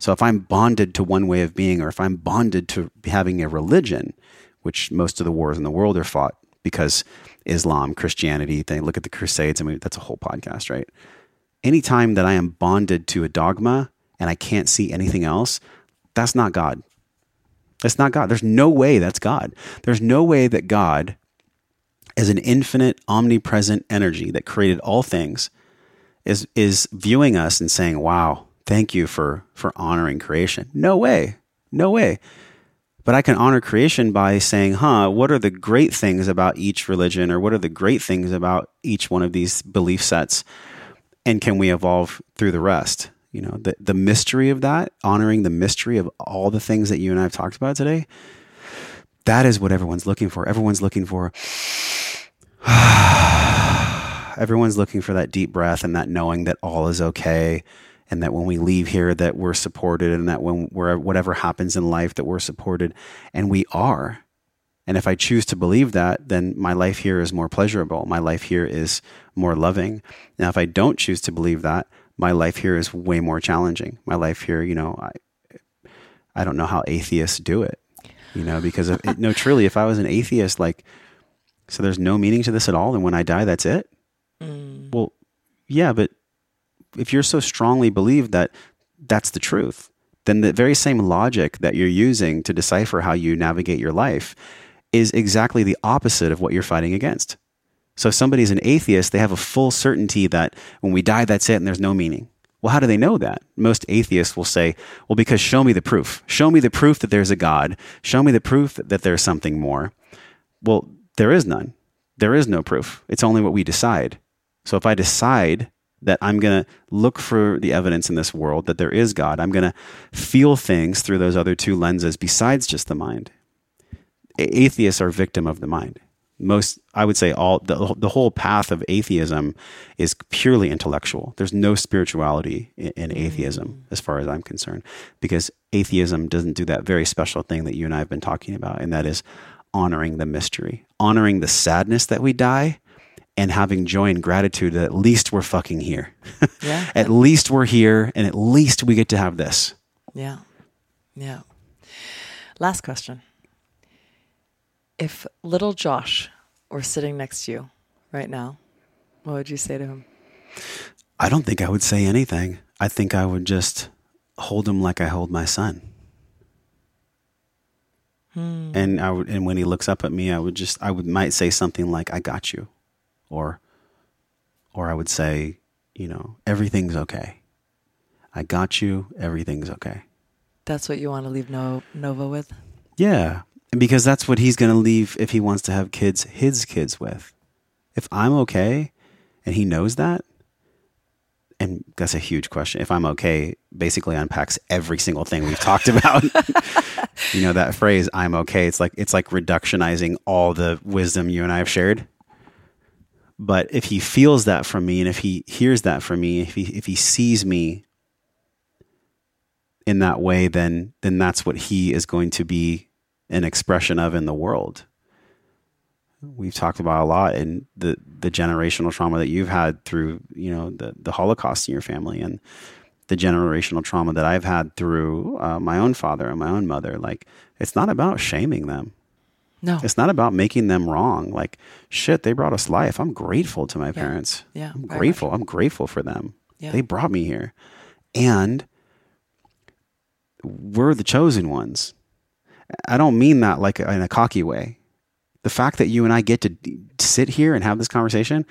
So if I'm bonded to one way of being, or if I'm bonded to having a religion, which most of the wars in the world are fought because Islam, Christianity, they look at the Crusades. I mean, that's a whole podcast, right? Anytime that I am bonded to a dogma and I can't see anything else, that's not God. That's not God. There's no way that's God. There's no way that God, as an infinite, omnipresent energy that created all things, is is viewing us and saying, wow, thank you for, for honoring creation. No way, no way. But I can honor creation by saying, huh, what are the great things about each religion, or what are the great things about each one of these belief sets? And can we evolve through the rest? You know, the, the mystery of that, honoring the mystery of all the things that you and I have talked about today, that is what everyone's looking for. Everyone's looking for... Everyone's looking for that deep breath and that knowing that all is okay, and that when we leave here that we're supported, and that when we're, whatever happens in life, that we're supported, and we are. And if I choose to believe that, then my life here is more pleasurable. My life here is more loving. Now, if I don't choose to believe that, my life here is way more challenging. My life here, you know, I, I don't know how atheists do it, you know, because of it, no, truly, if I was an atheist, like, so there's no meaning to this at all. And when I die, that's it. Mm. Well, yeah, but if you're so strongly believed that that's the truth, then the very same logic that you're using to decipher how you navigate your life is exactly the opposite of what you're fighting against. So if somebody's an atheist, they have a full certainty that when we die, that's it and there's no meaning. Well, how do they know that? Most atheists will say, well, because show me the proof. Show me the proof that there's a God. Show me the proof that there's something more. Well, there is none. There is no proof. It's only what we decide. So if I decide that I'm going to look for the evidence in this world that there is God, I'm going to feel things through those other two lenses besides just the mind. A- atheists are victim of the mind. Most, I would say all, the, the whole path of atheism is purely intellectual. There's no spirituality in, in atheism, as far as I'm concerned, because atheism doesn't do that very special thing that you and I have been talking about, and that is honoring the mystery, honoring the sadness that we die, and having joy and gratitude that at least we're fucking here. Yeah. At least we're here, and at least we get to have this. Yeah. Yeah. Last question. If little Josh were sitting next to you right now, what would you say to him? I don't think I would say anything. I think I would just hold him like I hold my son. Hmm. And I would, and when he looks up at me, I would just, I would might say something like, I got you. Or, or I would say, you know, everything's okay. I got you. Everything's okay. That's what you want to leave no, Nova with? Yeah. Because that's what he's going to leave if he wants to have kids, his kids with. If I'm okay and he knows that, and that's a huge question. If I'm okay, basically unpacks every single thing we've talked about. You know, that phrase, I'm okay. It's like, it's like reductionizing all the wisdom you and I have shared. But if he feels that from me, and if he hears that from me, if he if he sees me in that way, then then that's what he is going to be an expression of in the world. We've talked about a lot in the, the generational trauma that you've had through, you know, the, the Holocaust in your family, and the generational trauma that I've had through uh, my own father and my own mother. Like, it's not about shaming them. No, it's not about making them wrong. Like, shit, they brought us life. I'm grateful to my yeah. parents. Yeah, I'm grateful. Much. I'm grateful for them. Yeah. They brought me here, and we're the chosen ones. I don't mean that like in a cocky way. The fact that you and I get to sit here and have this conversation,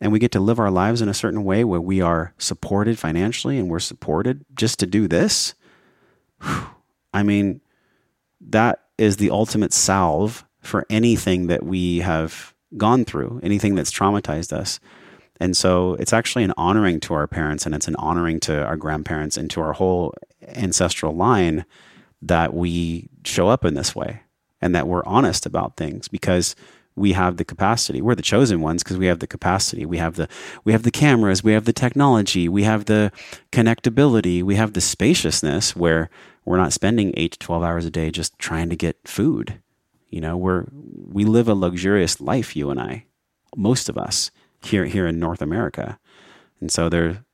and we get to live our lives in a certain way where we are supported financially and we're supported just to do this. Whew. I mean, that is the ultimate salve for anything that we have gone through, anything that's traumatized us. And so it's actually an honoring to our parents, and it's an honoring to our grandparents, and to our whole ancestral line, that we show up in this way, and that we're honest about things, because we have the capacity. We're the chosen ones because we have the capacity. We have the, we have the cameras, we have the technology, we have the connectability, we have the spaciousness where we're not spending eight to twelve hours a day just trying to get food. You know, we're, we live a luxurious life, you and I, most of us here, here in North America. And so there,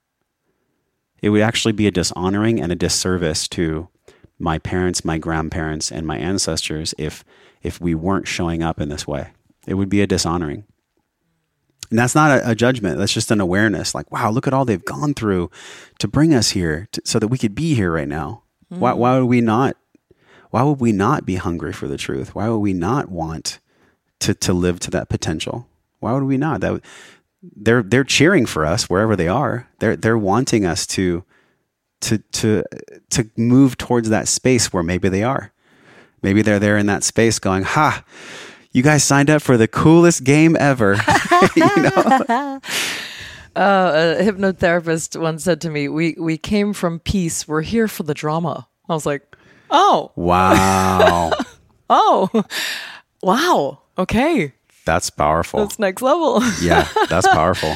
it would actually be a dishonoring and a disservice to my parents, my grandparents, and my ancestors if, if we weren't showing up in this way. It would be a dishonoring. And that's not a, a judgment. That's just an awareness. Like, wow, look at all they've gone through to bring us here to, so that we could be here right now. Mm. Why, why would we not, why would we not be hungry for the truth? Why would we not want to, to live to that potential? Why would we not? That they're, they're cheering for us wherever they are. They're, they're wanting us to, to, to, to move towards that space where maybe they are. Maybe they're there in that space going, ha, you guys signed up for the coolest game ever. You know? Uh, a hypnotherapist once said to me, we, we came from peace. We're here for the drama. I was like, oh, wow. Oh, wow. Okay. That's powerful. That's next level. Yeah. That's powerful.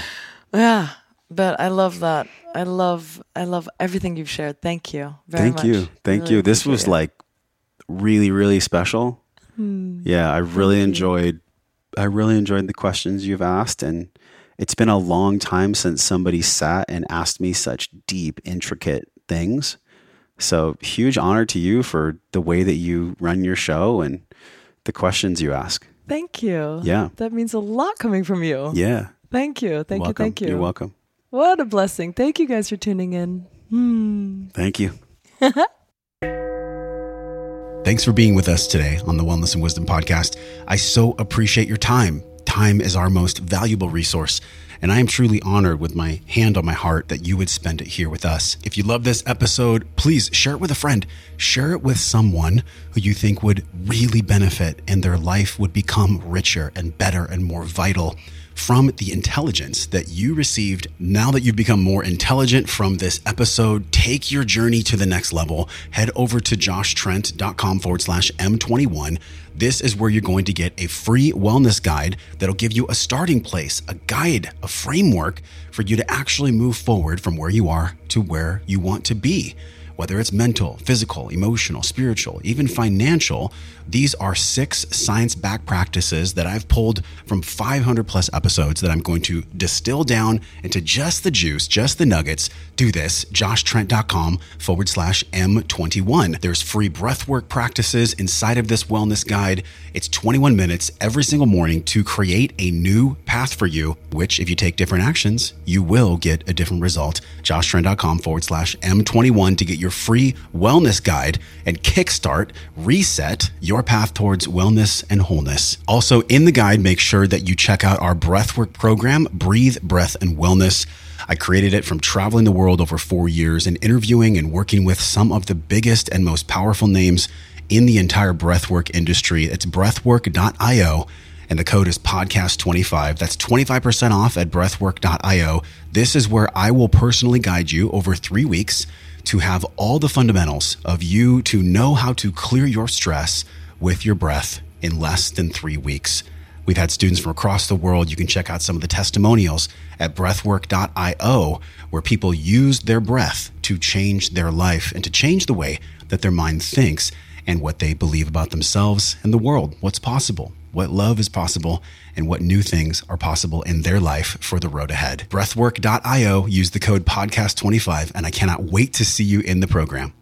Yeah. But I love that. I love, I love everything you've shared. Thank you very much. Thank you. Thank you. This was like really, really special. Mm. Yeah. I really enjoyed, I really enjoyed the questions you've asked, and It's been a long time since somebody sat and asked me such deep, intricate things. So huge honor to you for the way that you run your show and the questions you ask. Thank you. Yeah. That means a lot coming from you. Yeah. Thank you. Thank you. Thank you. You're welcome. What a blessing. Thank you guys for tuning in. Hmm. Thank you. Thanks for being with us today on the Wellness and Wisdom Podcast. I so appreciate your time. Time is our most valuable resource. And I am truly honored, with my hand on my heart, that you would spend it here with us. If you love this episode, please share it with a friend. Share it with someone who you think would really benefit and their life would become richer and better and more vital from the intelligence that you received. Now that you've become more intelligent from this episode, take your journey to the next level. Head over to joshtrent.com forward slash M21. This is where you're going to get a free wellness guide that'll give you a starting place, a guide, a framework for you to actually move forward from where you are to where you want to be. Whether it's mental, physical, emotional, spiritual, even financial, these are six science-backed practices that I've pulled from five hundred plus episodes that I'm going to distill down into just the juice, just the nuggets. Do this, joshtrent.com forward slash M21. There's free breathwork practices inside of this wellness guide. It's twenty-one minutes every single morning to create a new path for you, which if you take different actions, you will get a different result. joshtrent.com forward slash M21 to get your free wellness guide and kickstart, reset your path towards wellness and wholeness. Also in the guide, make sure that you check out our breathwork program, Breathe, Breath, and Wellness. I created it from traveling the world over four years and interviewing and working with some of the biggest and most powerful names in the entire breathwork industry. It's breathwork dot io. And the code is podcast twenty-five. That's twenty-five percent off at breathwork dot io. This is where I will personally guide you over three weeks to have all the fundamentals of you to know how to clear your stress with your breath in less than three weeks. We've had students from across the world. You can check out some of the testimonials at breathwork dot io, where people use their breath to change their life and to change the way that their mind thinks and what they believe about themselves and the world, what's possible, what love is possible, and what new things are possible in their life for the road ahead. breathwork dot io, use the code podcast twenty-five, and I cannot wait to see you in the program.